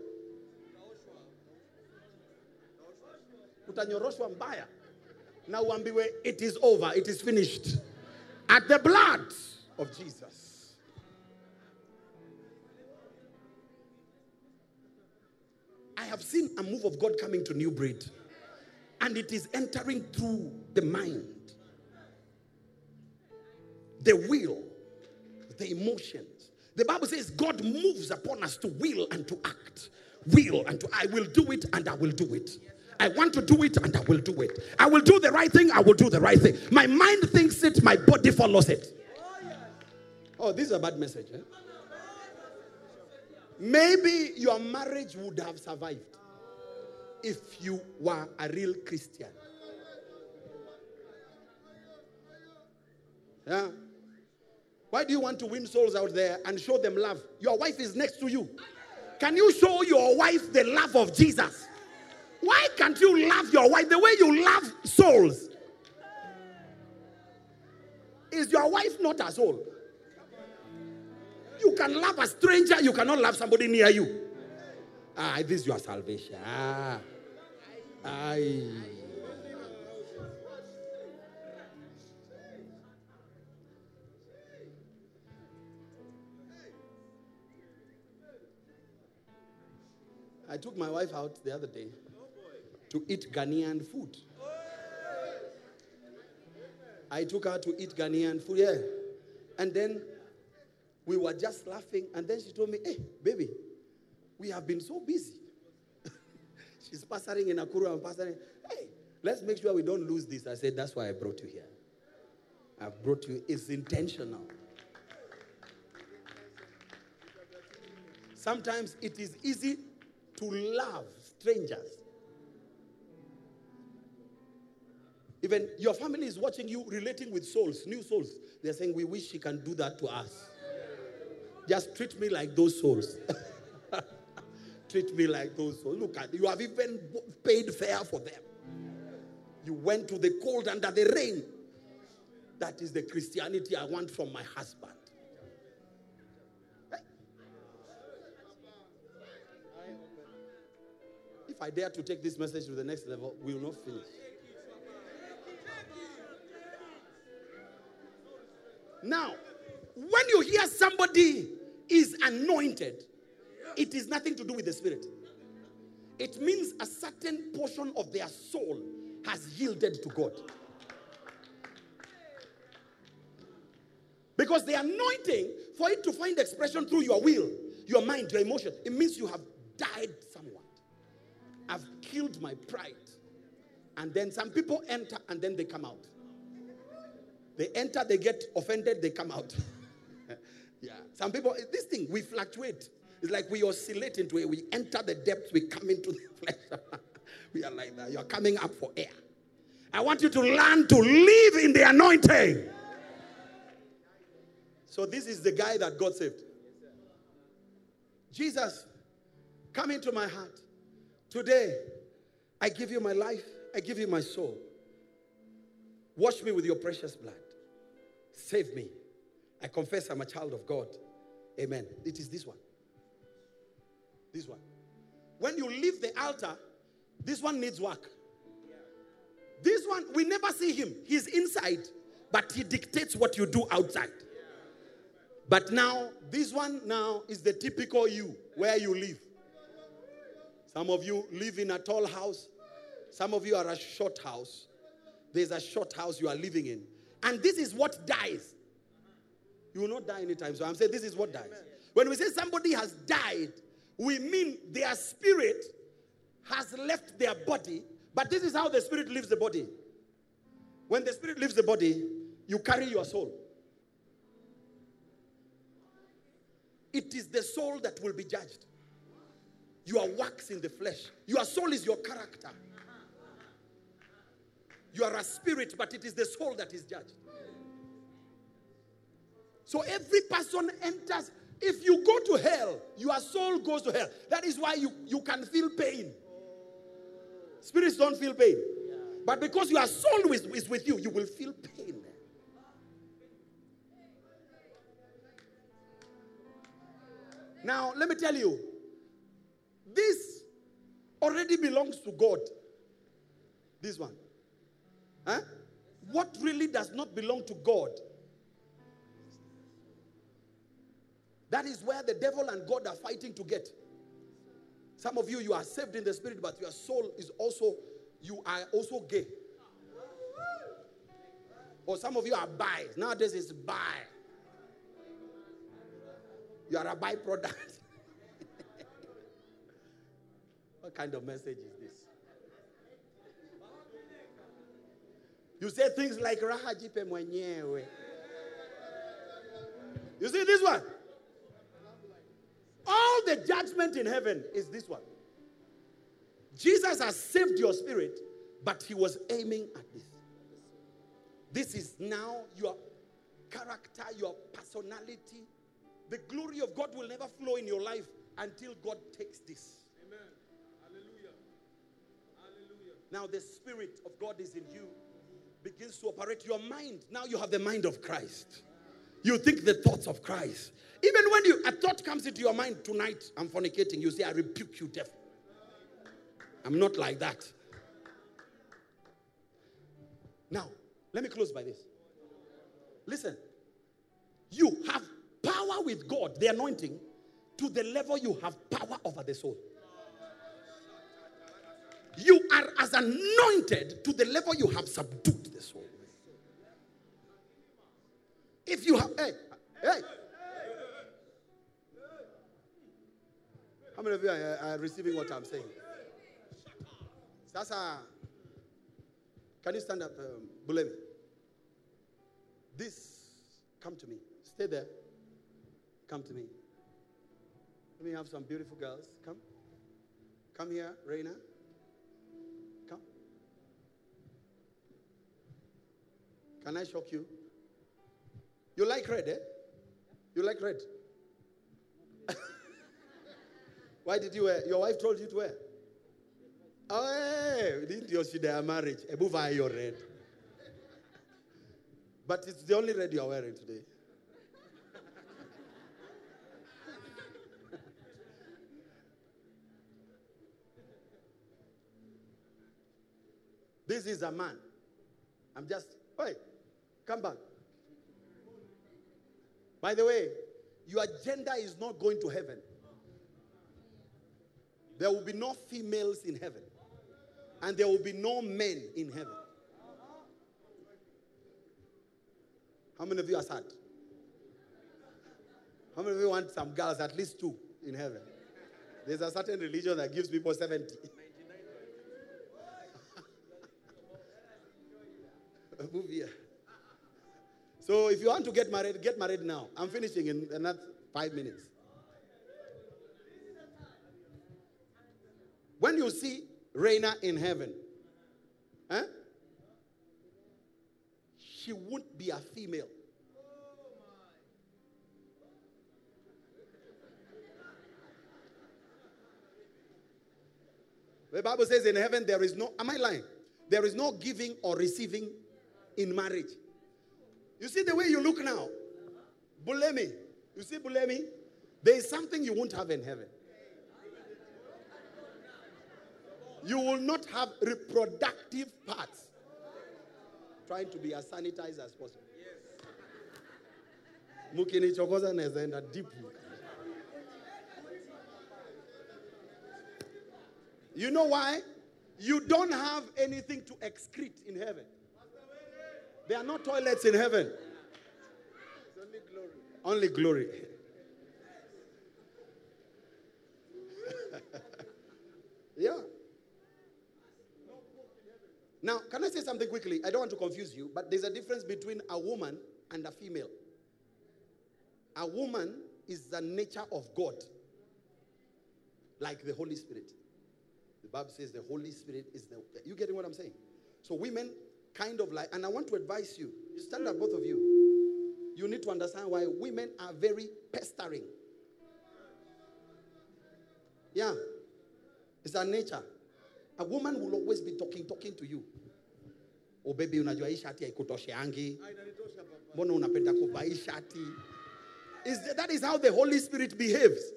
Utanyoroshwa mbaya. Na uambiwe, it is over, it is finished. At the blood of Jesus. I have seen a move of God coming to New Breed. And it is entering through the mind, the will, the emotions. The Bible says God moves upon us to will and to act. Will and to, I will do it and I will do it. I want to do it and I will do it. I will do the right thing, I will do the right thing. My mind thinks it, my body follows it. Oh, this is a bad message, eh? Maybe your marriage would have survived if you were a real Christian. Yeah. Why do you want to win souls out there and show them love? Your wife is next to you. Can you show your wife the love of Jesus? Why can't you love your wife the way you love souls? Is your wife not a soul? You can love a stranger. You cannot love somebody near you. Ah, this is your salvation. Ah. Aye. I took my wife out the other day to eat Ghanaian food. I took her to eat Ghanaian food, yeah. And then we were just laughing, and then she told me, hey, baby, we have been so busy. She's pastoring in Nakuru and pastoring. Hey, let's make sure we don't lose this. I said, that's why I brought you here. I brought you, it's intentional. Sometimes it is easy to love strangers. Even your family is watching you relating with souls, new souls. They're saying, we wish she can do that to us. Just treat me like those souls. Treat me like those souls. Look at, you have even paid fare for them. You went to the cold under the rain. That is the Christianity I want from my husband. Hey? If I dare to take this message to the next level, we will not finish. Now, when you hear somebody is anointed, it is nothing to do with the spirit. It means a certain portion of their soul has yielded to God. Because the anointing, for it to find expression through your will, your mind, your emotion, it means you have died somewhat. I've killed my pride. And then some people enter and then they come out. They enter, they get offended, they come out. Yeah. Some people, this thing, we fluctuate. It's like we oscillate into it. We enter the depths, we come into the flesh. We are like that. You are coming up for air. I want you to learn to live in the anointing. So this is the guy that God saved. Jesus, come into my heart. Today, I give you my life. I give you my soul. Wash me with your precious blood. Save me. I confess I'm a child of God. Amen. It is this one. This one. When you leave the altar, this one needs work. This one, we never see him. He's inside, but he dictates what you do outside. But now, this one now is the typical you, where you live. Some of you live in a tall house. Some of you are a short house. There's a short house you are living in. And this is what dies. You will not die anytime. So I'm saying this is what dies. When we say somebody has died, we mean their spirit has left their body. But this is how the spirit leaves the body. When the spirit leaves the body, you carry your soul. It is the soul that will be judged. You are works in the flesh. Your soul is your character. You are a spirit, but it is the soul that is judged. So every person enters. If you go to hell, your soul goes to hell. That is why you can feel pain. Spirits don't feel pain. But because your soul is with you, you will feel pain. Now, let me tell you, this already belongs to God. This one. Huh? What really does not belong to God? That is where the devil and God are fighting to get. Some of you, you are saved in the spirit, but your soul is also, you are also gay. Or some of you are bi. Nowadays it's bi. You are a byproduct. What kind of message is this? You say things like Raha Jipe Mwenyewe. You see this one? All the judgment in heaven is this one. Jesus has saved your spirit, but he was aiming at this. This is now your character, your personality. The glory of God will never flow in your life until God takes this. Amen. Hallelujah. Hallelujah. Now the Spirit of God is in you. Begins to operate your mind. Now you have the mind of Christ. You think the thoughts of Christ. Even when a thought comes into your mind, tonight I'm fornicating, you say, I rebuke you, devil. I'm not like that. Now, let me close by this. Listen. You have power with God, the anointing, to the level you have power over the soul. You are as anointed to the level you have subdued the soul. If you have, hey. How many of you are receiving what I'm saying? Sasa, can you stand up, Bulemi? This, come to me. Stay there. Come to me. Let me have some beautiful girls. Come. Come here, Reina. Come. Can I shock you? You like red, eh? You like red? Why did you wear? Your wife told you to wear? Oh, didn't you see their marriage? Above your red. But it's the only red you are wearing today. This is a man. I'm just, wait, come back. By the way, your gender is not going to heaven. There will be no females in heaven. And there will be no men in heaven. How many of you are sad? How many of you want some girls, at least 2 in heaven? There's a certain religion that gives people 70. Move here. So if you want to get married now. I'm finishing in another 5 minutes. When you see Reina in heaven, she won't be a female. The Bible says in heaven there is no, am I lying? There is no giving or receiving in marriage. You see the way you look now? Bulemi. You see Bulemi? There is something you won't have in heaven. You will not have reproductive parts. Trying to be as sanitized as possible. Yes. You know why? You don't have anything to excrete in heaven. There are no toilets in heaven. It's only glory. Only glory. Yeah. Now, can I say something quickly? I don't want to confuse you, but there's a difference between a woman and a female. A woman is the nature of God, like the Holy Spirit. The Bible says the Holy Spirit is the... You getting what I'm saying? So women... kind of like, and I want to advise you, stand up, both of you. You need to understand why women are very pestering. Yeah. It's our nature. A woman will always be talking to you. Oh, baby, unajua hii shati haikutosheangi. Mbona unapenda kuvaa hii shati? That is how the Holy Spirit behaves.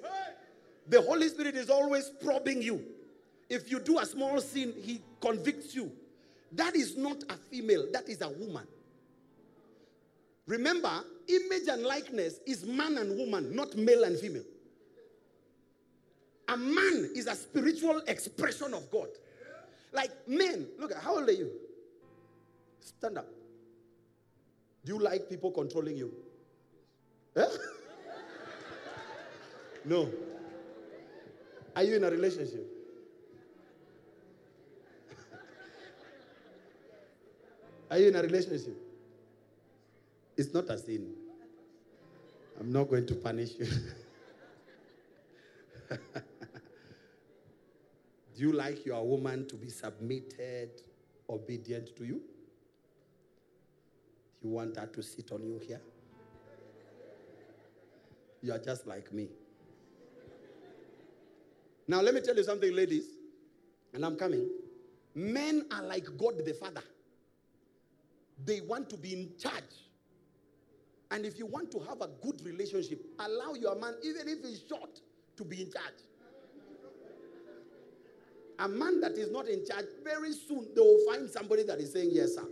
The Holy Spirit is always probing you. If you do a small sin, he convicts you. That is not a female. That is a woman. Remember, image and likeness is man and woman, not male and female. A man is a spiritual expression of God. Like men. Look, how old are you? Stand up. Do you like people controlling you? Huh? No. Are you in a relationship? Are you in a relationship? It's not a sin. I'm not going to punish you. Do you like your woman to be submitted, obedient to you? Do you want her to sit on you here? You are just like me. Now, let me tell you something, ladies, and I'm coming. Men are like God the Father. They want to be in charge. And if you want to have a good relationship, allow your man, even if he's short, to be in charge. A man that is not in charge, very soon they will find somebody that is saying, yes, sir.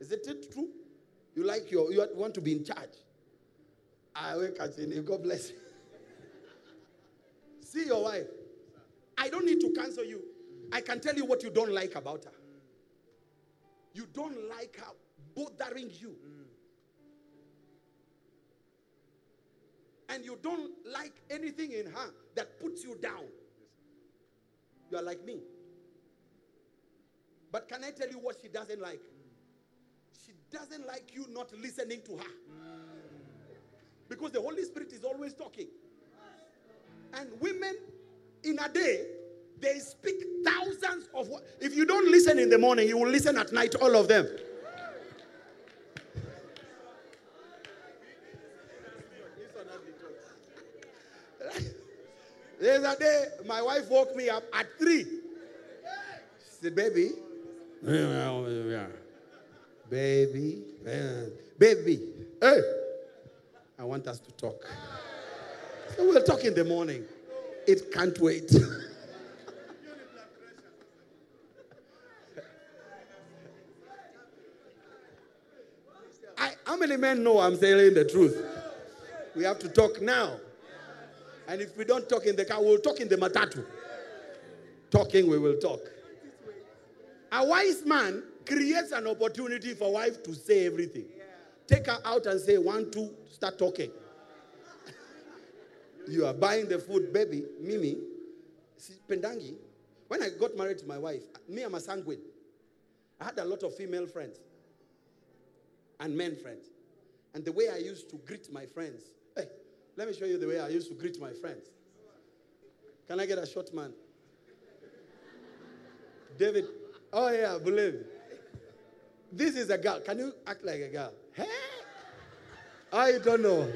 Isn't it true? You like you want to be in charge. I will catch you. God bless you. See your wife. I don't need to counsel you. I can tell you what you don't like about her. You don't like her bothering you. Mm. And you don't like anything in her that puts you down. You are like me. But can I tell you what she doesn't like? She doesn't like you not listening to her. Mm. Because the Holy Spirit is always talking. And women in a day They speak thousands of words. If you don't listen in the morning, you will listen at night, all of them. There's a day my wife woke me up at 3. She said, baby. Baby. Baby. Hey. I want us to talk. So we'll talk in the morning. It can't wait. How many men know I'm telling the truth? We have to talk now. And if we don't talk in the car, we'll talk in the matatu. Talking, we will talk. A wise man creates an opportunity for wife to say everything. Take her out and say, 1, 2, start talking. You are buying the food, baby, Mimi, Pendangi. When I got married to my wife, me, I'm a sanguine. I had a lot of female friends and men friends. And the way I used to greet my friends, hey, let me show you the way I used to greet my friends. Can I get a short man? David, oh yeah, believe me. This is a girl. Can you act like a girl? Hey! I don't know.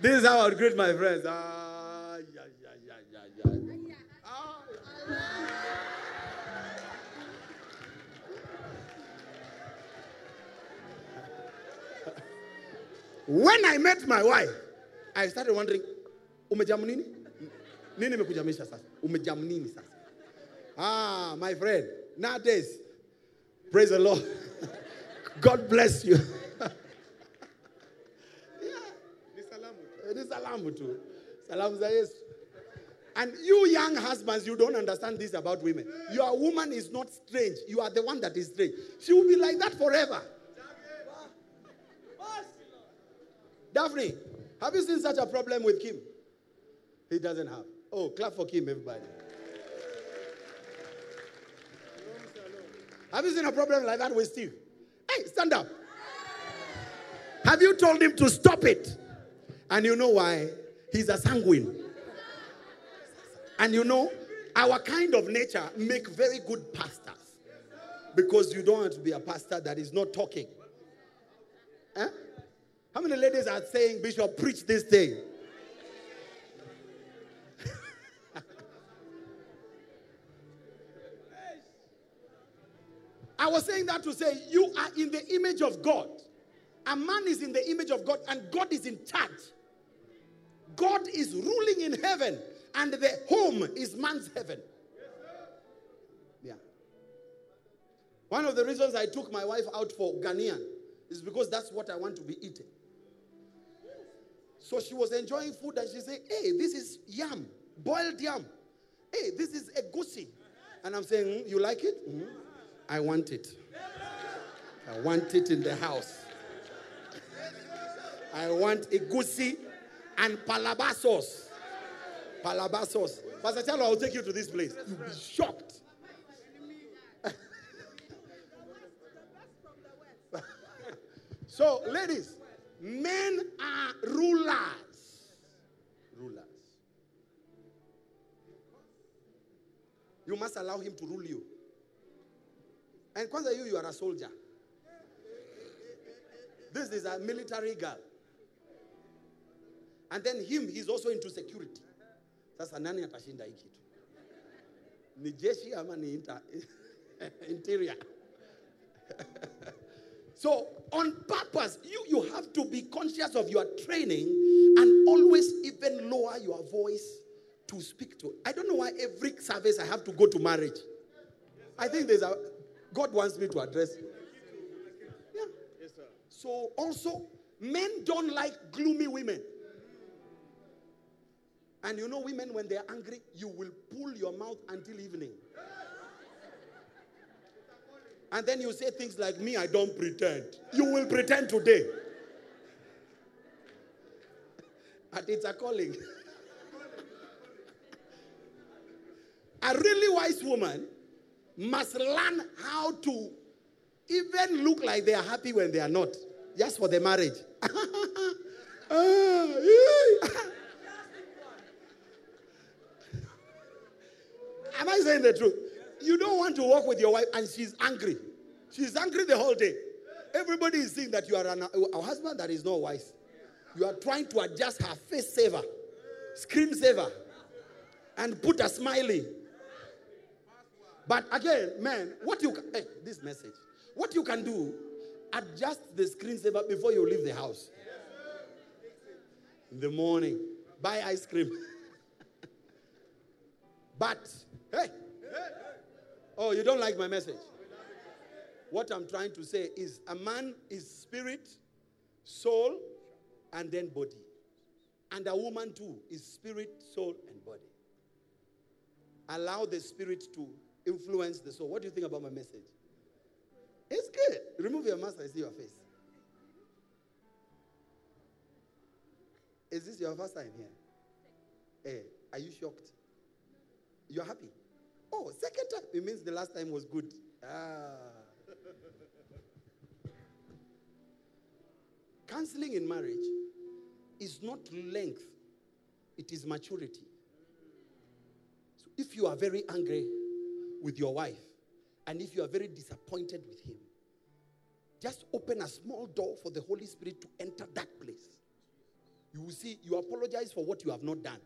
This is how I would greet my friends. Ah, yeah, yeah, yeah, yeah, yeah. Ah. When I met my wife, I started wondering, umejamu nini? Nini mekujamisha sasa? Umejamu nini sasa? Ah, my friend, nowadays, praise the Lord. God bless you. Salamu za Yesu. And you young husbands, you don't understand this about women. Your woman is not strange. You are the one that is strange. She will be like that forever. Daphne, have you seen such a problem with Kim? He doesn't have. Oh, clap for Kim, everybody. Have you seen a problem like that with Steve? Hey, stand up. Have you told him to stop it? And you know why? He's a sanguine. And you know, our kind of nature make very good pastors. Because you don't want to be a pastor that is not talking. Eh? How many ladies are saying, Bishop, preach this thing? I was saying that to say, you are in the image of God. A man is in the image of God, and God is in charge. God is ruling in heaven, and the home is man's heaven. Yeah. One of the reasons I took my wife out for Ghanaian is because that's what I want to be eating. So she was enjoying food, and she said, hey, this is yam, boiled yam. Hey, this is egusi. And I'm saying, you like it? Mm-hmm. I want it. I want it in the house. I want egusi and palaba sauce. Palaba sauce. Pastor Charlo, I'll take you to this place. You'll be shocked. So, ladies, men are rulers. Rulers. You must allow him to rule you. And Kwanzaa, you are a soldier. This is a military girl. And then him, he's also into security. Sasa nani atashinda hii kitu? Ni jeshi ama ni interior? So, on purpose, you have to be conscious of your training and always even lower your voice to speak to. I don't know why every service I have to go to marriage. I think there's a... God wants me to address you. Yeah. Yes, sir. So, also, men don't like gloomy women. And you know women, when they're angry, you will pull your mouth until evening. And then you say things like, me, I don't pretend. You will pretend today. And it's a calling. A really wise woman must learn how to even look like they are happy when they are not. Just for the marriage. A Am I saying the truth? You don't want to walk with your wife and she's angry. She's angry the whole day. Everybody is seeing that you are a husband that is not wise. You are trying to adjust her face saver, screen saver, and put a smiley. But again, man, what you can do, adjust the screensaver before you leave the house. In the morning, buy ice cream. But, hey, oh, you don't like my message. What I'm trying to say is a man is spirit, soul, and then body. And a woman too is spirit, soul, and body. Allow the spirit to influence the soul. What do you think about my message? It's good. Remove your mask, I see your face. Is this your first time here? Hey, are you shocked? You're happy? Oh, second time. It means the last time was good. Counseling in marriage is not length. It is maturity. So if you are very angry with your wife, and if you are very disappointed with him, just open a small door for the Holy Spirit to enter that place. You will see, you apologize for what you have not done.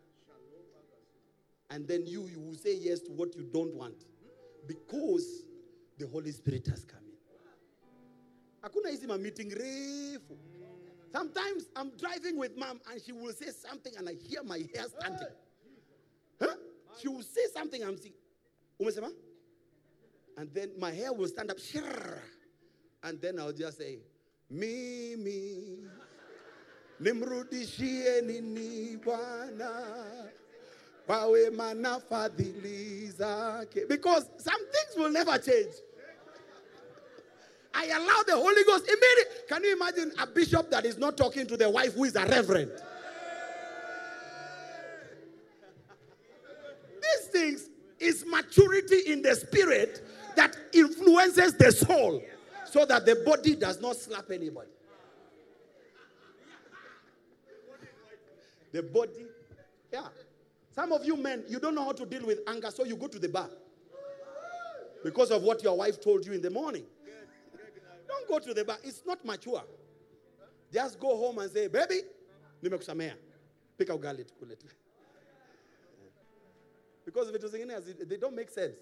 And then you will say yes to what you don't want. Because the Holy Spirit has come in. Hakuna hizi ma meeting refu. Sometimes I'm driving with mom and she will say something and I hear my hair standing. Huh? She will say something and I'm saying, umesema? And then my hair will stand up. And then I'll just say, Mimi, nimrudishie nini bwana, pawe mana fadhili zake. Because some things will never change. I allow the Holy Ghost immediately. Can you imagine a bishop that is not talking to the wife who is a reverend? These things is maturity in the spirit that influences the soul so that the body does not slap anybody. The body, yeah. Some of you men, you don't know how to deal with anger, so you go to the bar because of what your wife told you in the morning. Don't go to the bar. It's not mature. Just go home and say, baby, nimekusamea. Pick out garlic. Because if it was in it, they don't make sense.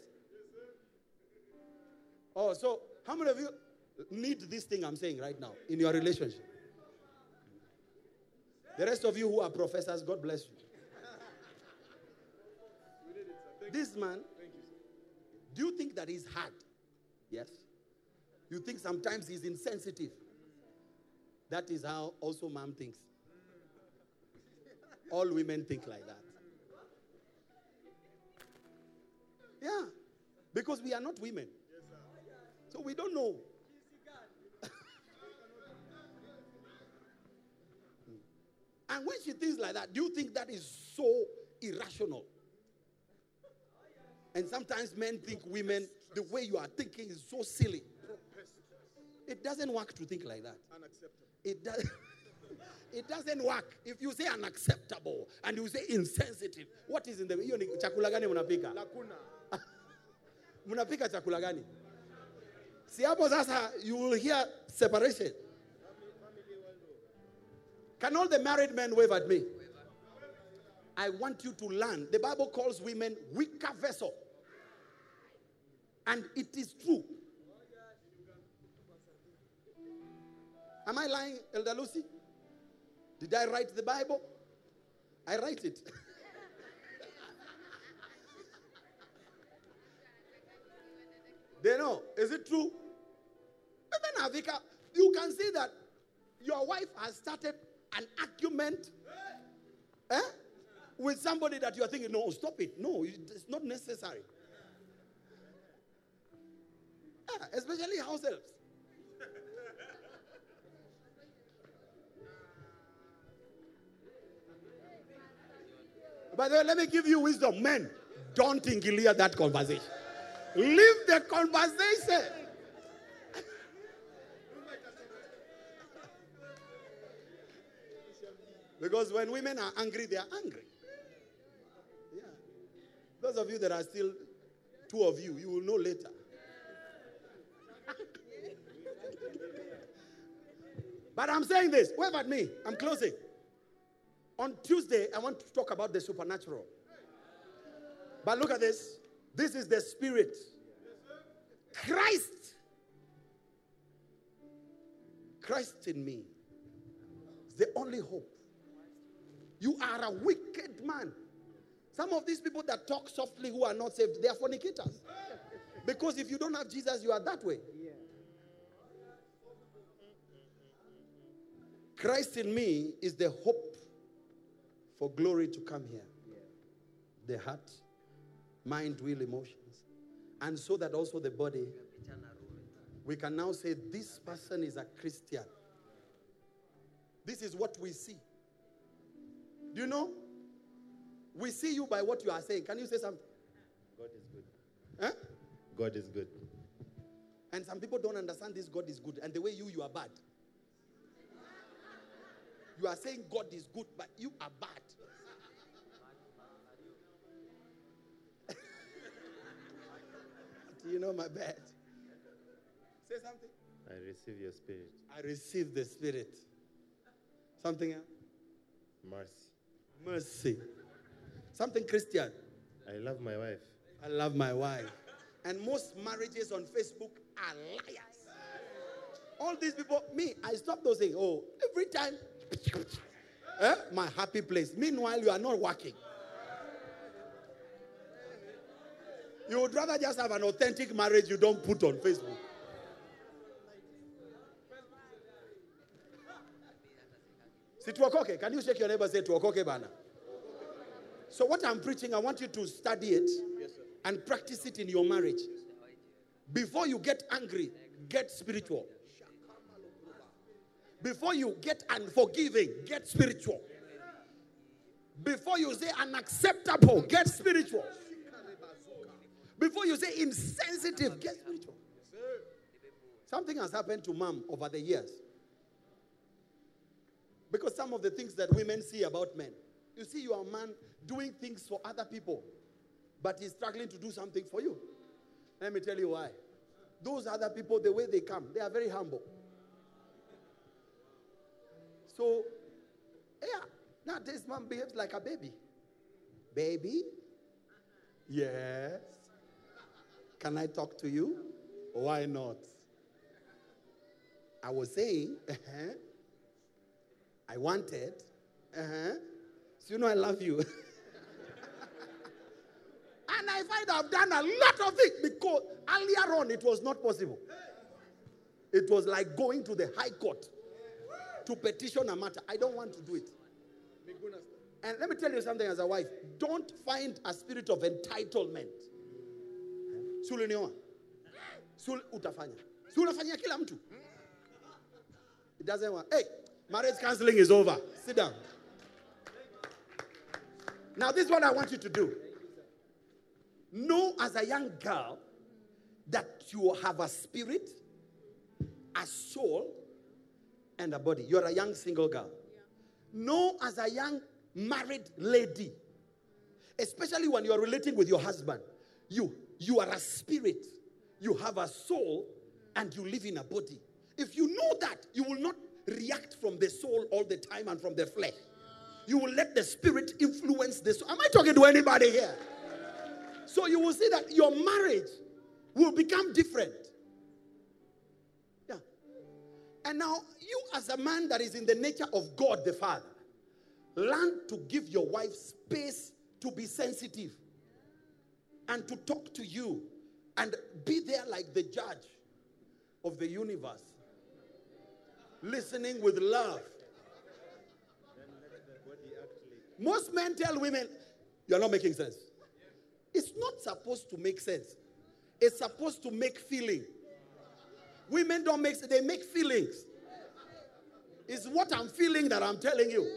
Oh, so how many of you need this thing I'm saying right now in your relationship? The rest of you who are professors, God bless you. This man, do you think that he's hard? Yes. You think sometimes he's insensitive. That is how also mom thinks. All women think like that. Yeah, because we are not women. So we don't know. And when she thinks like that, do you think that is so irrational? And sometimes men think women, the way you are thinking is so silly. It doesn't work to think like that. Unacceptable. It doesn't work. If you say unacceptable and you say insensitive, what is in the... Hiyo ni chakula gani mnapika? Lakuna. Mnapika chakula gani? Si hapo sasa, you will hear separation. Can all the married men wave at me? I want you to learn. The Bible calls women weaker vessel. And it is true. Am I lying, Elder Lucy? Did I write the Bible? I write it. They know. Is it true? Even Avika, you can see that your wife has started an argument with somebody that you are thinking, no, stop it. No, it's not necessary. Yeah, especially house elves. By the way, let me give you wisdom. Men, don't ingilia that conversation. Leave the conversation. Because when women are angry, they are angry. Yeah. Those of you that are still Two of you. You will know later. But I'm saying this. Wave at me. I'm closing. On Tuesday, I want to talk about the supernatural. But look at this. This is the spirit. Christ in me. It's the only hope. You are a wicked man. Some of these people that talk softly who are not saved, they are fornicators. Because if you don't have Jesus, you are that way. Christ in me is the hope for glory to come here. The heart, mind, will, emotions. And so that also the body, we can now say this person is a Christian. This is what we see. Do you know? We see you by what you are saying. Can you say something? God is good. Huh? God is good. And some people don't understand this God is good. And the way you are bad. You are saying God is good, but you are bad. Do you know my bad? Say something. I receive your spirit. I receive the spirit. Something else? Mercy. Something Christian. I love my wife. And most marriages on Facebook are liars. All these people, me, I stop those things. Oh, every time. My happy place. Meanwhile, you are not working. You would rather just have an authentic marriage you don't put on Facebook. See, tuokoke. Can you shake your neighbor and say, tuokoke bana? So what I'm preaching, I want you to study it and practice it in your marriage. Before you get angry, get spiritual. Before you get unforgiving, get spiritual. Before you say unacceptable, get spiritual. Before you say insensitive, get spiritual. Something has happened to mom over the years. Because some of the things that women see about men. You see your man doing things for other people, but he's struggling to do something for you. Let me tell you why. Those other people, the way they come, they are very humble. So, yeah, now this man behaves like a baby. Baby? Yes. Can I talk to you? Why not? I was saying, I wanted, so you know I love you. And I find I've done a lot of it because earlier on it was not possible. It was like going to the high court to petition a matter. I don't want to do it. And let me tell you something as a wife. Don't find a spirit of entitlement. It doesn't work. Hey, marriage counseling is over. Sit down. Now this is what I want you to do. Know as a young girl that you have a spirit, a soul, and a body. You're a young single girl. Yeah. Know as a young married lady, especially when you're relating with your husband, you are a spirit, you have a soul, and you live in a body. If you know that, you will not react from the soul all the time and from the flesh. You will let the spirit influence the soul. Am I talking to anybody here? So you will see that your marriage will become different. Yeah. And now you as a man that is in the nature of God the Father, learn to give your wife space to be sensitive and to talk to you and be there like the judge of the universe. Listening with love. Most men tell women, you're not making sense. It's not supposed to make sense. It's supposed to make feeling. Women don't make sense. They make feelings. It's what I'm feeling that I'm telling you.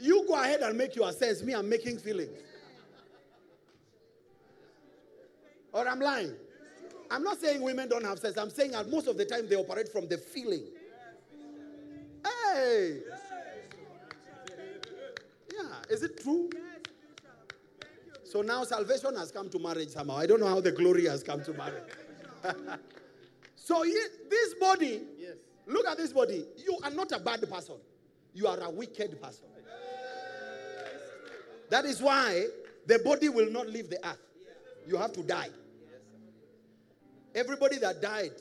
You go ahead and make your sense. Me, I'm making feelings. Or I'm lying. I'm not saying women don't have sense. I'm saying that most of the time they operate from the feeling. Hey! Is it true? So now salvation has come to marriage somehow. I don't know how the glory has come to marriage. So this body, yes. Look at this body. You are not a bad person. You are a wicked person. Yes. That is why the body will not leave the earth. You have to die. Everybody that died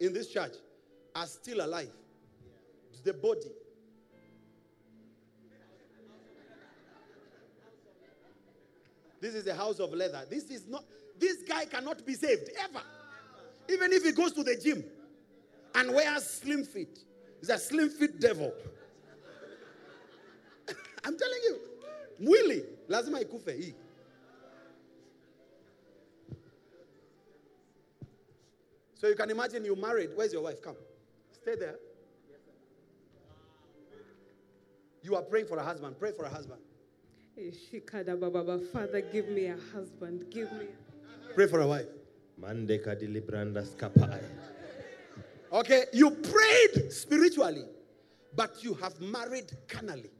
in this church are still alive. The body. This is the house of leather. This guy cannot be saved ever. Even if he goes to the gym and wears slim fit. He's a slim fit devil. I'm telling you. Mwili, lazima ikufe hii. So you can imagine you married. Where's your wife? Come. Stay there. You are praying for a husband. Pray for a husband. Father, give me a husband. Give me. Pray for a wife. Okay, you prayed spiritually, but you have married carnally.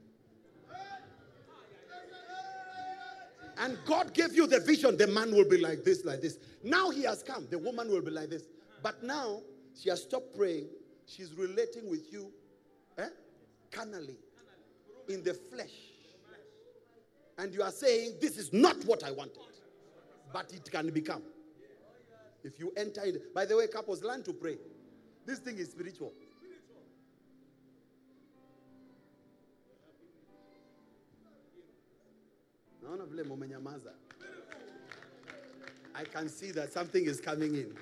And God gave you the vision. The man will be like this, like this. Now he has come. The woman will be like this. But now she has stopped praying. She's relating with you carnally, in the flesh. And you are saying, this is not what I wanted. But it can become. If you enter it. By the way, couples, learn to pray. This thing is spiritual. I can see that something is coming in.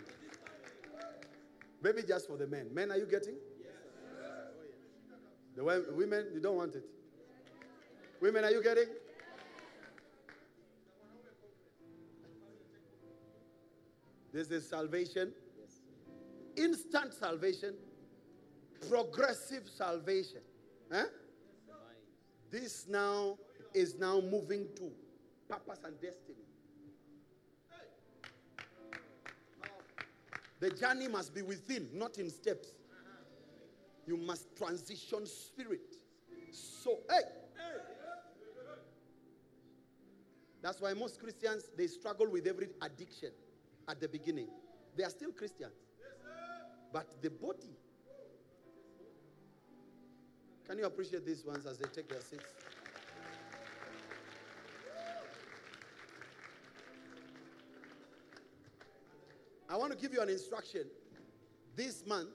Maybe just for the men. Men, are you getting? Yes. The women, you don't want it. Women, are you getting? This is salvation. Instant salvation. Progressive salvation. Huh? This now is now moving to purpose and destiny. The journey must be within, not in steps. You must transition spirit. So, that's why most Christians, they struggle with every addiction at the beginning. They are still Christians. But the body. Can you appreciate these ones as they take their seats? I want to give you an instruction. This month,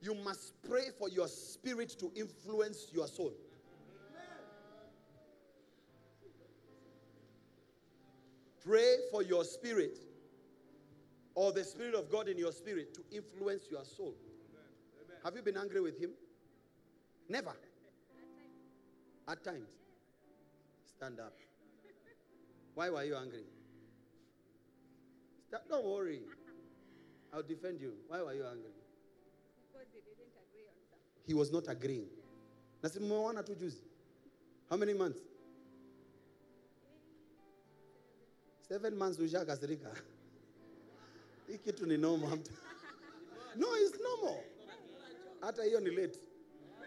you must pray for your spirit to influence your soul. Pray for your spirit or the Spirit of God in your spirit to influence your soul. Amen. Have you been angry with him? Never. At times. Stand up. Why were you angry? Don't worry. I'll defend you. Why were you angry? Because he didn't agree on something. He was not agreeing. How many months? 7 months. No, it's normal.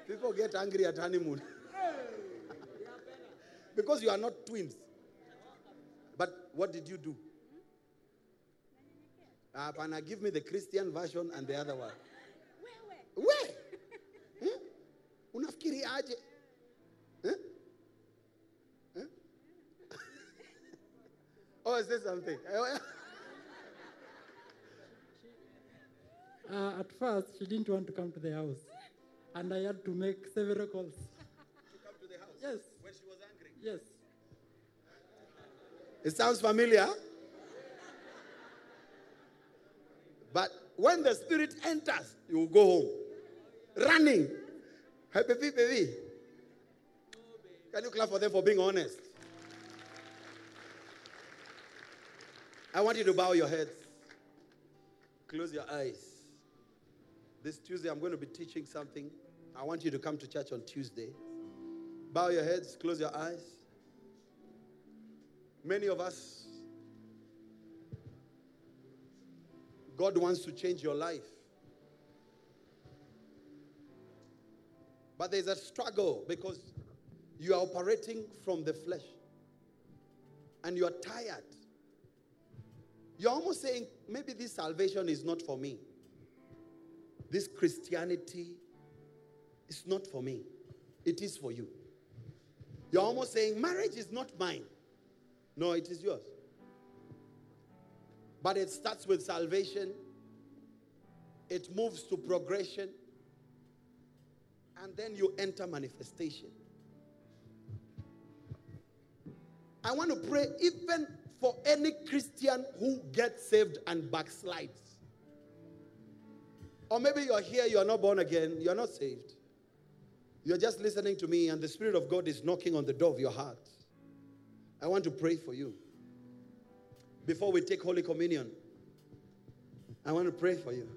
People get angry at honeymoon. Because you are not twins. But what did you do? Pana, give me the Christian version and the other one. Where? Unafikiri aje? Oh, is this something? At first, she didn't want to come to the house. And I had to make several calls. To come to the house? Yes. When she was angry? Yes. It sounds familiar. But when the spirit enters, you will go home. Running. Hey, baby. Can you clap for them for being honest? I want you to bow your heads. Close your eyes. This Tuesday, I'm going to be teaching something. I want you to come to church on Tuesday. Bow your heads. Close your eyes. Many of us, God wants to change your life. But there's a struggle because you are operating from the flesh. and you're tired, you're almost saying, maybe this salvation is not for me. This Christianity is not for me. It is for you. You're almost saying, marriage is not mine. No, it is yours. But it starts with salvation. It moves to progression. And then you enter manifestation. I want to pray even for any Christian who gets saved and backslides. Or maybe you're here, you're not born again, you're not saved. You're just listening to me and the Spirit of God is knocking on the door of your heart. I want to pray for you. Before we take Holy Communion, I want to pray for you.